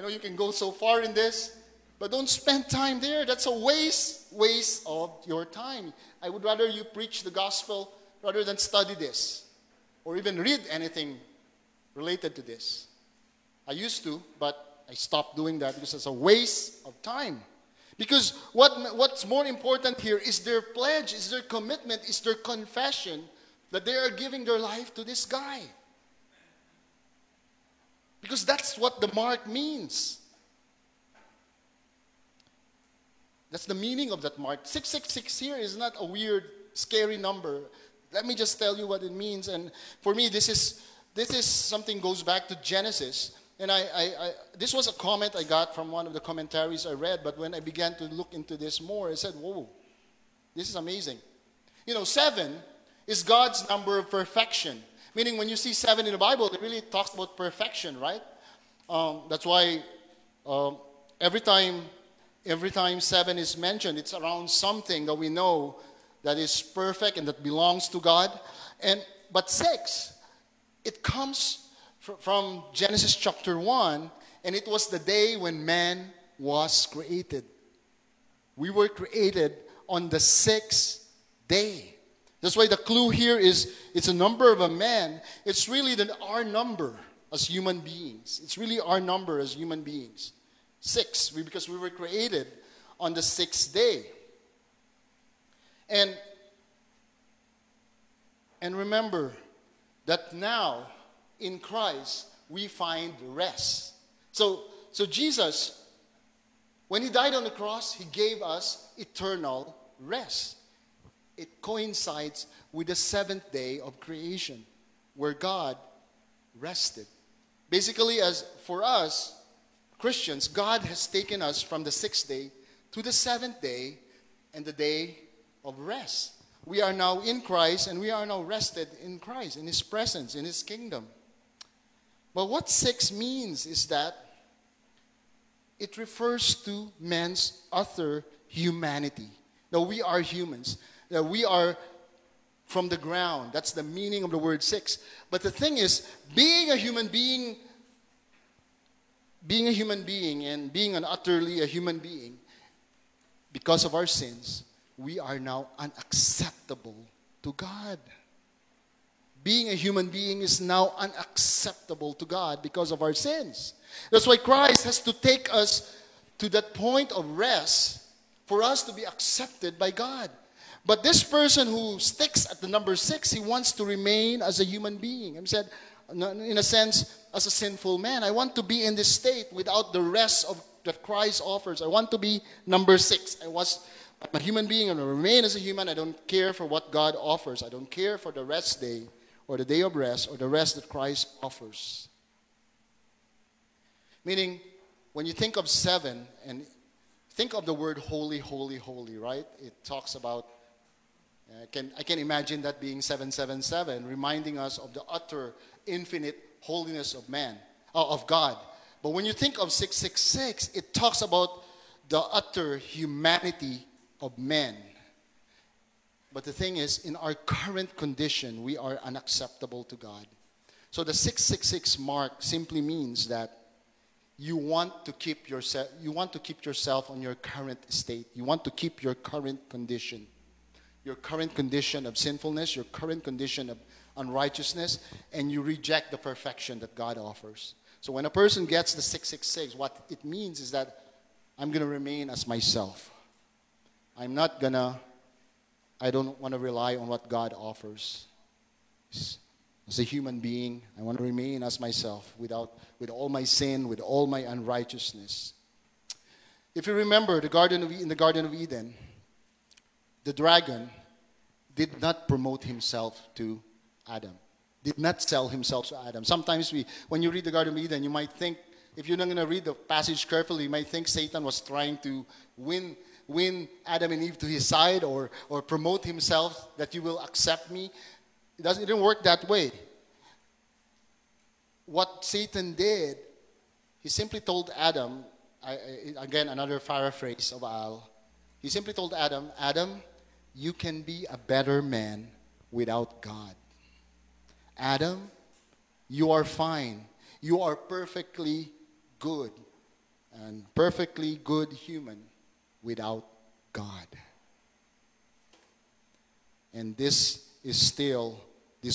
know you can go so far in this, but don't spend time there. That's a waste of your time. I would rather you preach the gospel rather than study this or even read anything related to this. I used to, but I stopped doing that because it's a waste of time. Because what's more important here is their pledge, is their commitment, is their confession that they are giving their life to this guy. Because that's what the mark means. That's the meaning of that mark. 666 here is not a weird, scary number. Let me just tell you what it means. And for me, this is something goes back to Genesis. And I this was a comment I got from one of the commentaries I read, but when I began to look into this more, I said, whoa, this is amazing. You know, 7 is God's number of perfection. Meaning when you see 7 in the Bible, it really talks about perfection, right? That's why every time 7 is mentioned, it's around something that we know that is perfect and that belongs to God. But 6, it comes from Genesis chapter 1, and it was the day when man was created. We were created on the 6th day. That's why the clue here is it's a number of a man. It's really our number as human beings. It's really our number as human beings. 6, because we were created on the 6th day. And remember that now, in Christ, we find rest. So Jesus, when he died on the cross, he gave us eternal rest. It coincides with the 7th day of creation, where God rested. Basically, as for us Christians, God has taken us from the 6th day to the 7th day and the day of rest. We are now in Christ, and we are now rested in Christ, in His presence, in His kingdom. But what 6 means is that it refers to man's utter humanity. Now, we are humans. Now, we are from the ground. That's the meaning of the word 6. But the thing is, being a human being and being an utterly a human being, because of our sins, we are now unacceptable to God. Being a human being is now unacceptable to God because of our sins. That's why Christ has to take us to that point of rest for us to be accepted by God. But this person who sticks at the number 6, he wants to remain as a human being. And said, in a sense, as a sinful man, I want to be in this state without the rest of that Christ offers. I want to be number 6. I'm a human being and I remain as a human. I don't care for what God offers. I don't care for the rest day or the day of rest or the rest that Christ offers. Meaning, when you think of 7 and think of the word holy, holy, holy, right? It talks about, I can imagine that being 777, reminding us of the utter, infinite holiness of man, of God. But when you think of 666, it talks about the utter humanity of man. But the thing is, in our current condition, we are unacceptable to God. So the 666 mark simply means that you want to keep yourself on your current state. You want to keep your current condition. Your current condition of sinfulness, your current condition of unrighteousness, and you reject the perfection that God offers. So when a person gets the 666, what it means is that I'm going to remain as myself. I don't want to rely on what God offers. As a human being, I want to remain as myself with all my sin, with all my unrighteousness. If you remember in the Garden of Eden, the dragon did not promote himself to Adam, did not sell himself to Adam. Sometimes when you read the Garden of Eden, you might think, if you're not going to read the passage carefully, you might think Satan was trying to win Adam and Eve to his side or promote himself, that you will accept me. It didn't work that way. What Satan did, he simply told Adam, again, another paraphrase of Al, he simply told Adam, Adam, you can be a better man without God. Adam, you are fine. You are perfectly good and perfectly good human without God. And this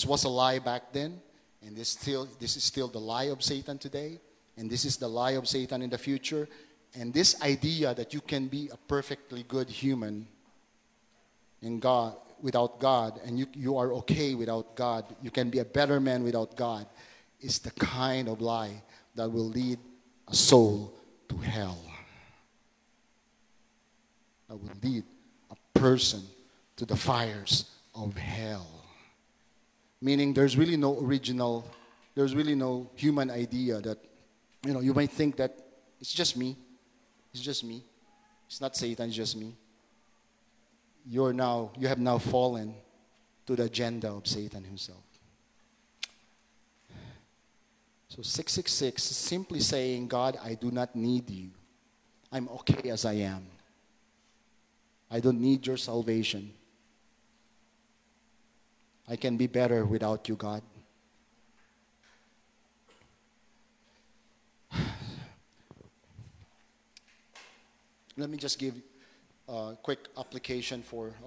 was a lie back then, and this is still the lie of Satan today, and this is the lie of Satan in the future. And this idea that you can be a perfectly good human in God, without God, and you are okay without God, you can be a better man without God, is the kind of lie that will lead a soul to hell. That will lead a person to the fires of hell. Meaning there's really no human idea that, you might think that it's just me. It's just me. It's not Satan, it's just me. You have now fallen to the agenda of Satan himself. So 666 is simply saying, God, I do not need you. I'm okay as I am. I don't need your salvation. I can be better without you, God. Let me just give a quick application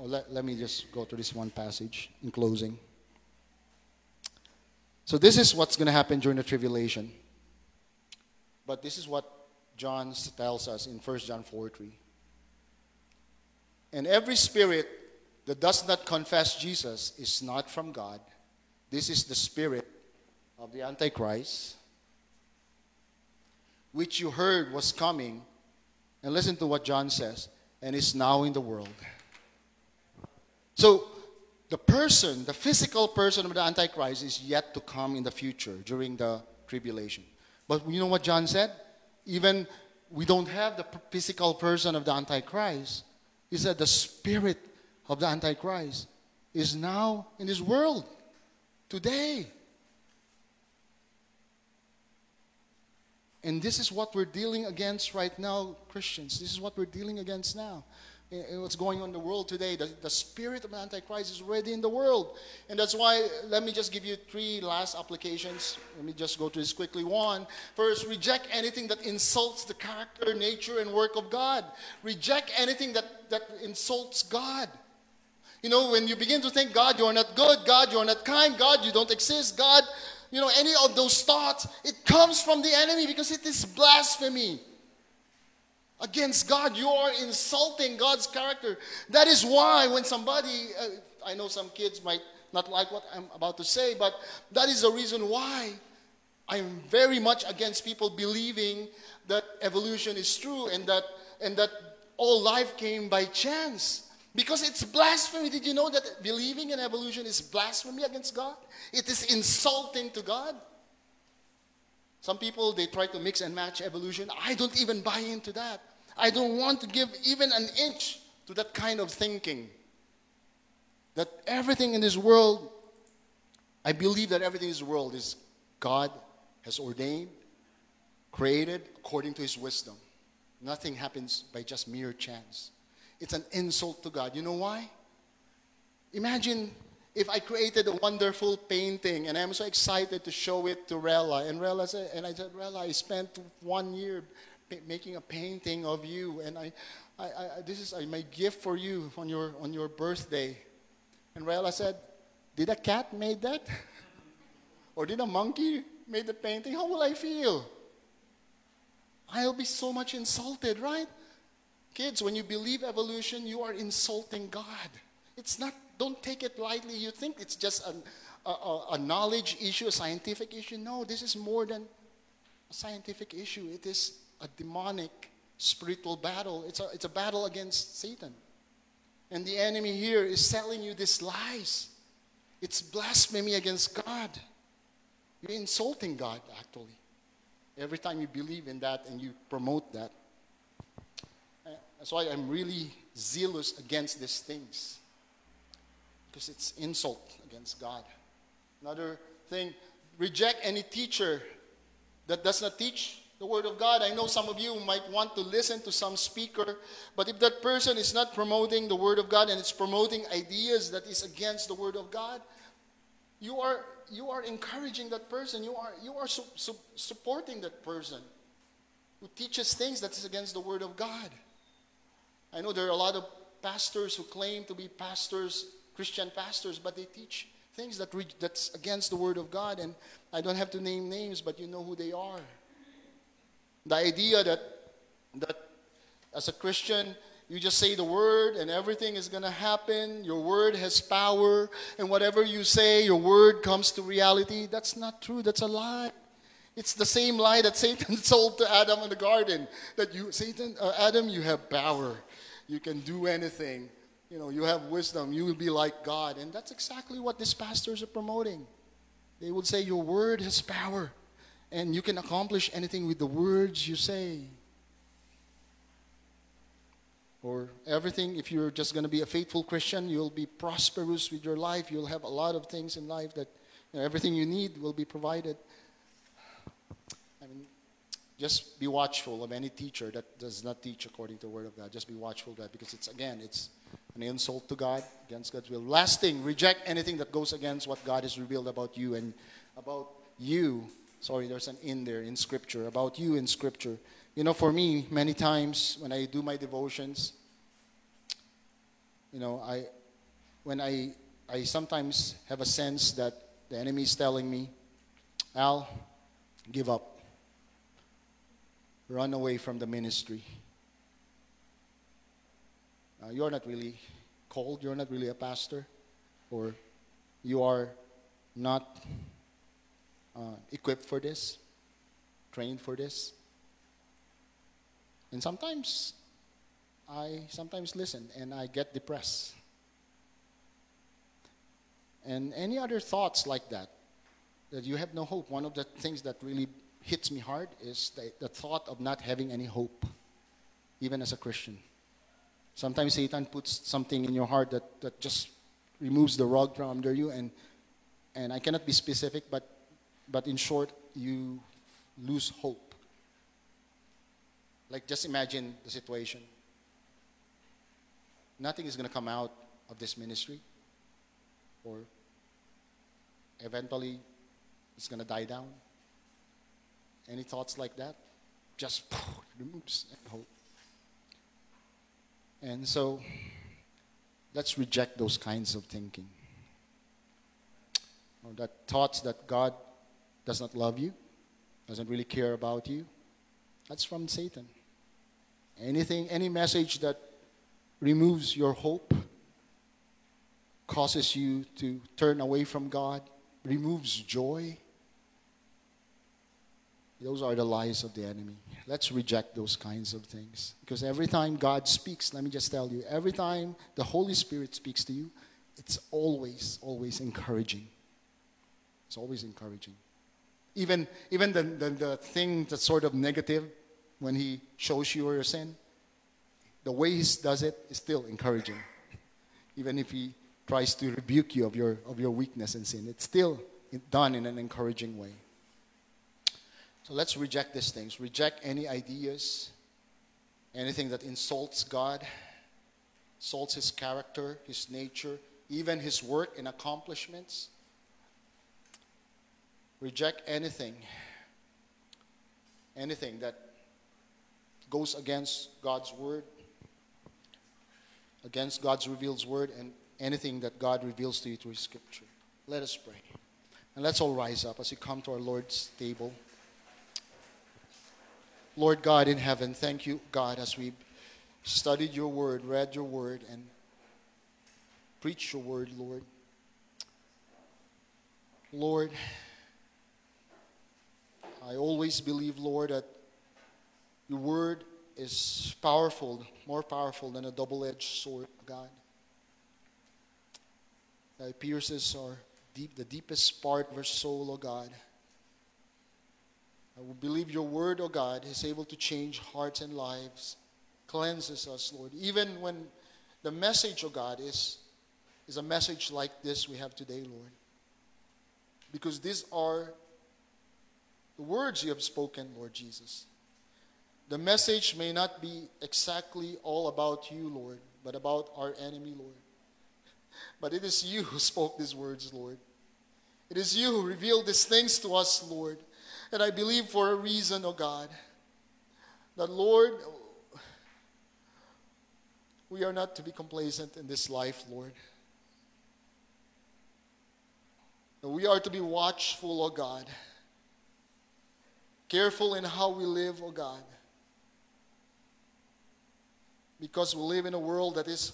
let me just go to this one passage in closing. So this is what's going to happen during the tribulation. But this is what John tells us in 1 John 4:3. And every spirit that does not confess Jesus is not from God. This is the spirit of the Antichrist, which you heard was coming. And listen to what John says, and is now in the world. So the physical person of the Antichrist is yet to come in the future during the tribulation. But you know what John said? Even we don't have the physical person of the Antichrist. He said the spirit of the Antichrist is now in this world, today. And this is what we're dealing against right now, Christians. This is what we're dealing against now. And what's going on in the world today. The spirit of the Antichrist is already in the world. And that's why, let me just give you three last applications. Let me just go to this quickly. One, first, reject anything that insults the character, nature, and work of God. Reject anything that insults God. You know, when you begin to think, God, you're not good. God, you're not kind. God, you don't exist. God, you know, any of those thoughts, it comes from the enemy because it is blasphemy against God. You are insulting God's character. That is why when somebody, I know some kids might not like what I'm about to say, but that is the reason why I'm very much against people believing that evolution is true and that all life came by chance. Because it's blasphemy. Did you know that believing in evolution is blasphemy against God? It is insulting to God. Some people, they try to mix and match evolution. I don't even buy into that. I don't want to give even an inch to that kind of thinking. That everything in this world, I believe that everything in this world is God has ordained, created according to His wisdom. Nothing happens by just mere chance. It's an insult to God. You know why? Imagine if I created a wonderful painting and I'm so excited to show it to Rella, and Rella said, and I said, Rella, I spent 1 year making a painting of you, and this is my gift for you on your birthday. And Rella said, did a cat make that? Or did a monkey make the painting? How will I feel? I'll be so much insulted, right? Kids, when you believe evolution, you are insulting God. It's not. Don't take it lightly. You think it's just a knowledge issue, a scientific issue. No, this is more than a scientific issue. It is a demonic spiritual battle. It's a battle against Satan. And the enemy here is selling you these lies. It's blasphemy against God. You're insulting God, actually. Every time you believe in that and you promote that. That's why I'm really zealous against these things. Because it's insult against God. Another thing, reject any teacher that does not teach the Word of God. I know some of you might want to listen to some speaker, but if that person is not promoting the Word of God and it's promoting ideas that is against the Word of God, you are encouraging that person. You are supporting that person who teaches things that is against the Word of God. I know there are a lot of pastors who claim to be pastors, Christian pastors, but they teach things that's against the Word of God, and I don't have to name names, but you know who they are. The idea that as a Christian, you just say the Word and everything is going to happen, your Word has power, and whatever you say, your Word comes to reality. That's not true. That's a lie. It's the same lie that Satan sold to Adam in the garden, that Adam, you have power. You can do anything. You know, you have wisdom. You will be like God. And that's exactly what these pastors are promoting. They will say, your word has power. And you can accomplish anything with the words you say. Or everything, if you're just going to be a faithful Christian, you'll be prosperous with your life. You'll have a lot of things in life that, you know, everything you need will be provided. I mean, just be watchful of any teacher that does not teach according to the Word of God. Just be watchful of that, because it's an insult to God, against God's will. Last thing, reject anything that goes against what God has revealed about you and about you. Sorry, there's an in there in Scripture, about you in Scripture. You know, for me, many times when I do my devotions, you know, I sometimes have a sense that the enemy is telling me, Al, give up. Run away from the ministry. You're not really called. You're not really a pastor, or you are not equipped for this, trained for this. And sometimes I listen, and I get depressed. And any other thoughts like that you have no hope. One of the things that really hits me hard is the thought of not having any hope, even as a Christian. Sometimes Satan puts something in your heart that just removes the rug from under you, and I cannot be specific, but in short, you lose hope. Like, just imagine the situation. Nothing is going to come out of this ministry, or eventually it's going to die down. Any thoughts like that? Just removes hope. And so, let's reject those kinds of thinking. Or that thoughts that God does not love you, doesn't really care about you, that's from Satan. Anything, any message that removes your hope, causes you to turn away from God, removes joy, those are the lies of the enemy. Let's reject those kinds of things. Because every time God speaks, let me just tell you, every time the Holy Spirit speaks to you, it's always, always encouraging. It's always encouraging. Even the thing that's sort of negative, when he shows you your sin, the way he does it is still encouraging. Even if he tries to rebuke you of your weakness and sin, it's still done in an encouraging way. So let's reject these things. Reject any ideas, anything that insults God, insults his character, his nature, even his work and accomplishments. Reject anything that goes against God's word, against God's revealed word, and anything that God reveals to you through his scripture. Let us pray. And let's all rise up as we come to our Lord's table. Lord God in heaven, thank you, God, as we studied your word, read your word, and preached your word, Lord. Lord, I always believe, Lord, that your word is powerful, more powerful than a double-edged sword, God. That it pierces the deepest part of our soul, O God. I will believe your word, O God, is able to change hearts and lives, cleanses us, Lord. Even when the message, O God, is a message like this we have today, Lord. Because these are the words you have spoken, Lord Jesus. The message may not be exactly all about you, Lord, but about our enemy, Lord. But it is you who spoke these words, Lord. It is you who revealed these things to us, Lord. And I believe for a reason, O God, that, Lord, we are not to be complacent in this life, Lord. That we are to be watchful, O God, careful in how we live, O God, because we live in a world that is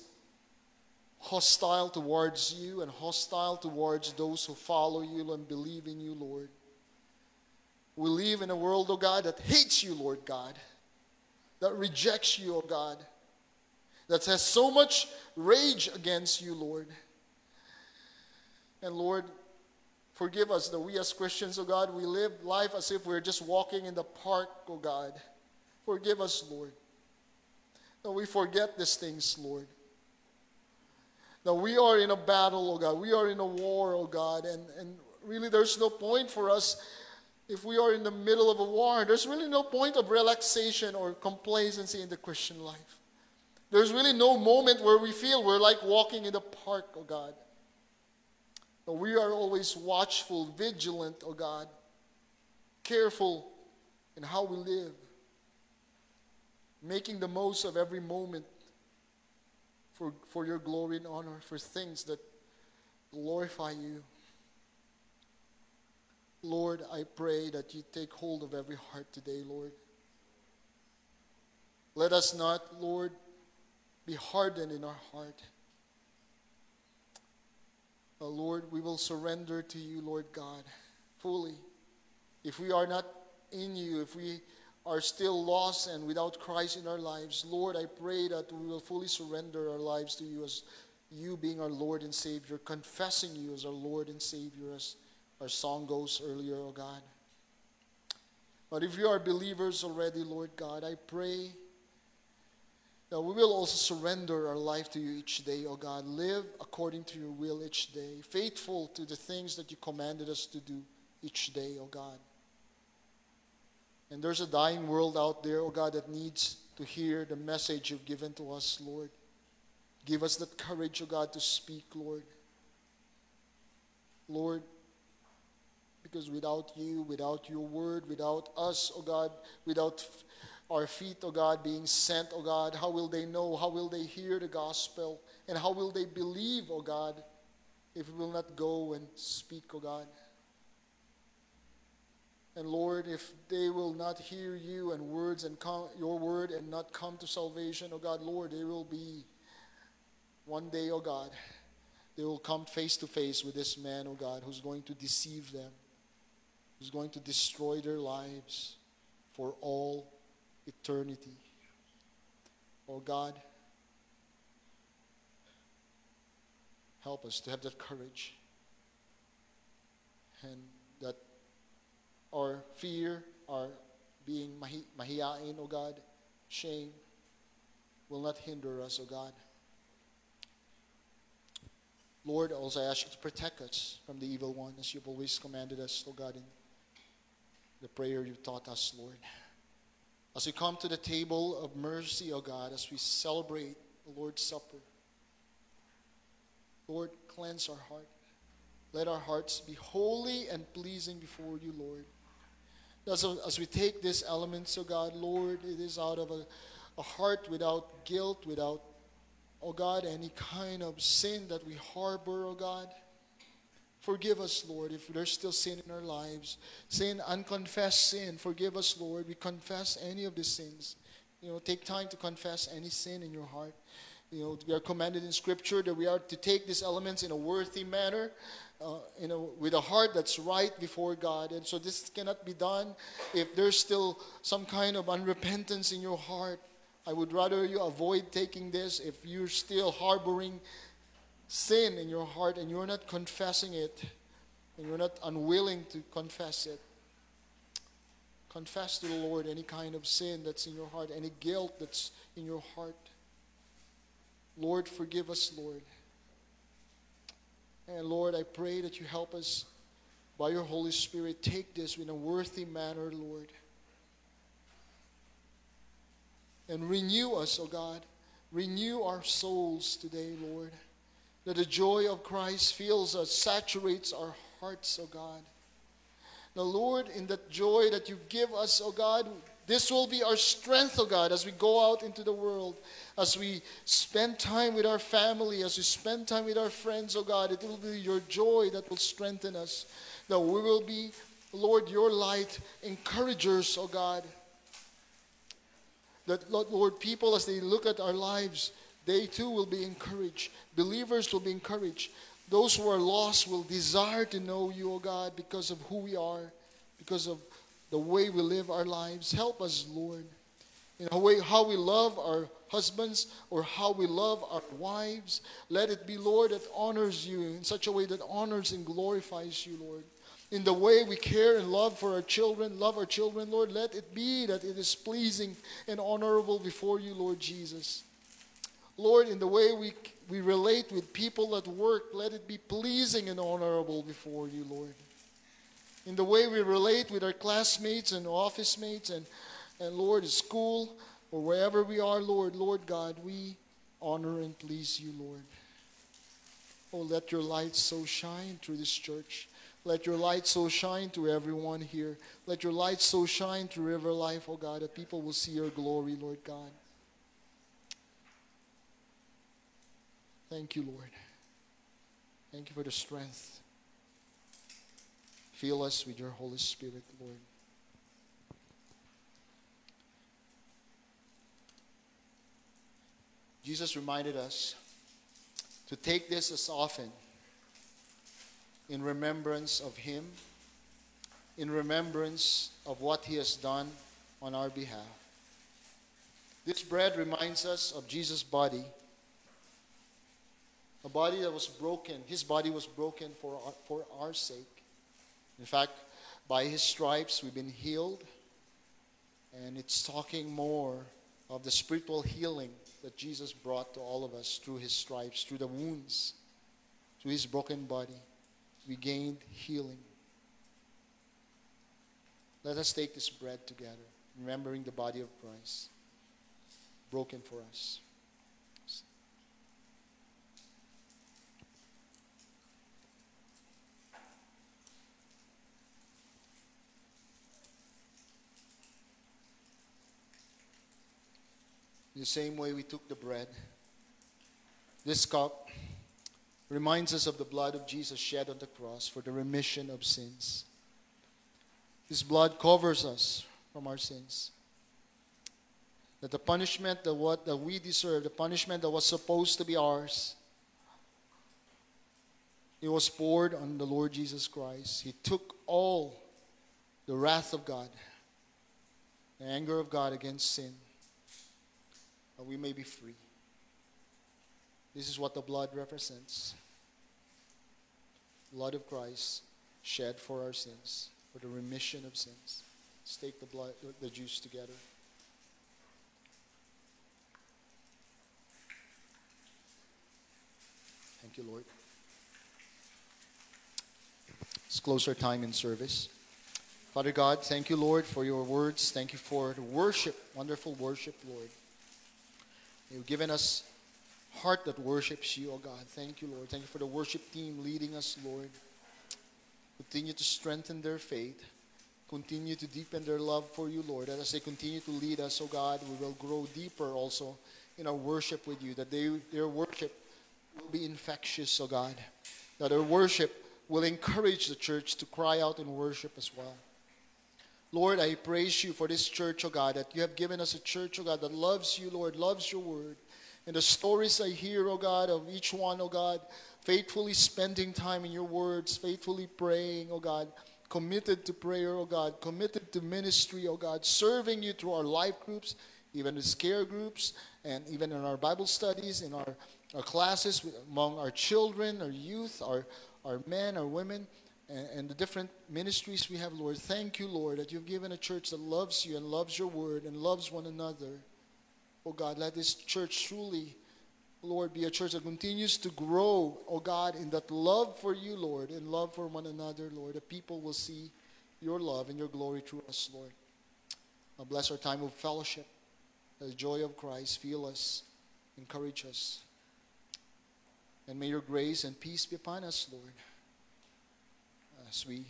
hostile towards you and hostile towards those who follow you and believe in you, Lord. We live in a world, oh God, that hates you, Lord God, that rejects you, oh God, that has so much rage against you, Lord. And Lord, forgive us that we as Christians, oh God, we live life as if we're just walking in the park, oh God. Forgive us, Lord, that we forget these things, Lord. That we are in a battle, oh God. We are in a war, oh God. And really there's no point for us. If we are in the middle of a war, there's really no point of relaxation or complacency in the Christian life. There's really no moment where we feel we're like walking in the park, oh God. But we are always watchful, vigilant, oh God, careful in how we live, making the most of every moment for your glory and honor, for things that glorify you. Lord, I pray that you take hold of every heart today, Lord. Let us not, Lord, be hardened in our heart. Oh, Lord, we will surrender to you, Lord God, fully. If we are not in you, if we are still lost and without Christ in our lives, Lord, I pray that we will fully surrender our lives to you as you being our Lord and Savior, confessing you as our Lord and Savior, as our song goes earlier, oh God. But if you are believers already, Lord God, I pray that we will also surrender our life to you each day, O God. Live according to your will each day, faithful to the things that you commanded us to do each day, O God. And there's a dying world out there, O God, that needs to hear the message you've given to us, Lord. Give us that courage, O God, to speak, Lord. Lord, because without you, without your word, without us, O God, without our feet, O God, being sent, O God, how will they know? How will they hear the gospel? And how will they believe, O God, if we will not go and speak, O God? And Lord, if they will not hear you and words and your word and not come to salvation, O God, Lord, they will be one day, O God, they will come face to face with this man, O God, who's going to deceive them, who's going to destroy their lives for all eternity. O God, help us to have that courage and that our fear, our being mahiyain, O God, shame, will not hinder us, O God. Lord, also I ask you to protect us from the evil one, as you've always commanded us, O God, in the prayer you taught us, Lord. As we come to the table of mercy, O God, as we celebrate the Lord's Supper, Lord, cleanse our heart. Let our hearts be holy and pleasing before you, Lord. As we take these elements, O God, Lord, it is out of a heart without guilt, without, O God, any kind of sin that we harbor, O God. Forgive us, Lord, if there's still sin in our lives. Sin, unconfessed sin. Forgive us, Lord. We confess any of the sins. You know, take time to confess any sin in your heart. You know, we are commanded in Scripture that we are to take these elements in a worthy manner, with a heart that's right before God. And so this cannot be done if there's still some kind of unrepentance in your heart. I would rather you avoid taking this if you're still harboring sin in your heart and you're not confessing it and you're not unwilling to confess it. Confess to the Lord any kind of sin that's in your heart, any guilt that's in your heart. Lord, forgive us, Lord. And Lord, I pray that you help us by your Holy Spirit take this in a worthy manner, Lord. And renew us, O God. Renew our souls today, Lord. That the joy of Christ fills us, saturates our hearts, O God. Now, Lord, in that joy that you give us, O God, this will be our strength, O God, as we go out into the world, as we spend time with our family, as we spend time with our friends, O God. It will be your joy that will strengthen us. That we will be, Lord, your light, encouragers, O God. That, Lord, people, as they look at our lives, they too will be encouraged. Believers will be encouraged. Those who are lost will desire to know you, O God, because of who we are, because of the way we live our lives. Help us, Lord, in a way how we love our husbands or how we love our wives. Let it be, Lord, that honors you in such a way that honors and glorifies you, Lord. In the way we care and love for our children, love our children, Lord, let it be that it is pleasing and honorable before you, Lord Jesus. Lord, in the way we relate with people at work, let it be pleasing and honorable before you, Lord. In the way we relate with our classmates and office mates and Lord, at school or wherever we are, Lord God, we honor and please you, Lord. Oh, let your light so shine through this church. Let your light so shine to everyone here. Let your light so shine through River Life, oh God, that people will see your glory, Lord God. Thank you, Lord. Thank you for the strength. Fill us with your Holy Spirit, Lord. Jesus reminded us to take this as often in remembrance of him, in remembrance of what he has done on our behalf. This bread reminds us of Jesus' body, a body that was broken. His body was broken for our sake. In fact, by his stripes we've been healed, and it's talking more of the spiritual healing that Jesus brought to all of us through his stripes, through the wounds, through his broken body, we gained healing. Let us take this bread together, remembering the body of Christ, broken for us. In the same way we took the bread, this cup reminds us of the blood of Jesus shed on the cross for the remission of sins. His blood covers us from our sins. That the punishment that we deserve, the punishment that was supposed to be ours, it was poured on the Lord Jesus Christ. He took all the wrath of God, the anger of God against sin, that we may be free. This is what the blood represents. Blood of Christ shed for our sins, for the remission of sins. Let's take the juice together. Thank you, Lord. Let's close our time in service. Father God, thank you, Lord, for your words. Thank you for the worship, wonderful worship, Lord. You've given us heart that worships you, oh God. Thank you, Lord. Thank you for the worship team leading us, Lord. Continue to strengthen their faith. Continue to deepen their love for you, Lord. And as they continue to lead us, oh God, we will grow deeper also in our worship with you, that their worship will be infectious, oh God, that their worship will encourage the church to cry out in worship as well. Lord, I praise you for this church, oh God, that you have given us a church, oh God, that loves you, Lord, loves your word. And the stories I hear, oh God, of each one, oh God, faithfully spending time in your words, faithfully praying, oh God, committed to prayer, oh God, committed to ministry, oh God, serving you through our life groups, even the care groups, and even in our Bible studies, in our classes, among our children, our youth, our men, our women, and the different ministries we have, Lord. Thank you, Lord, that you've given a church that loves you and loves your word and loves one another. Oh God, let this church truly, Lord, be a church that continues to grow, oh God, in that love for you, Lord, and love for one another, Lord. The people will see your love and your glory through us, Lord. Now bless our time of fellowship. The joy of Christ fill us, encourage us. And may your grace and peace be upon us, Lord, as we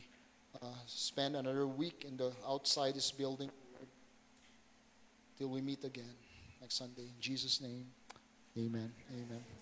spend another week in the outside this building, Lord, till we meet again next Sunday. In Jesus' name, amen. Amen.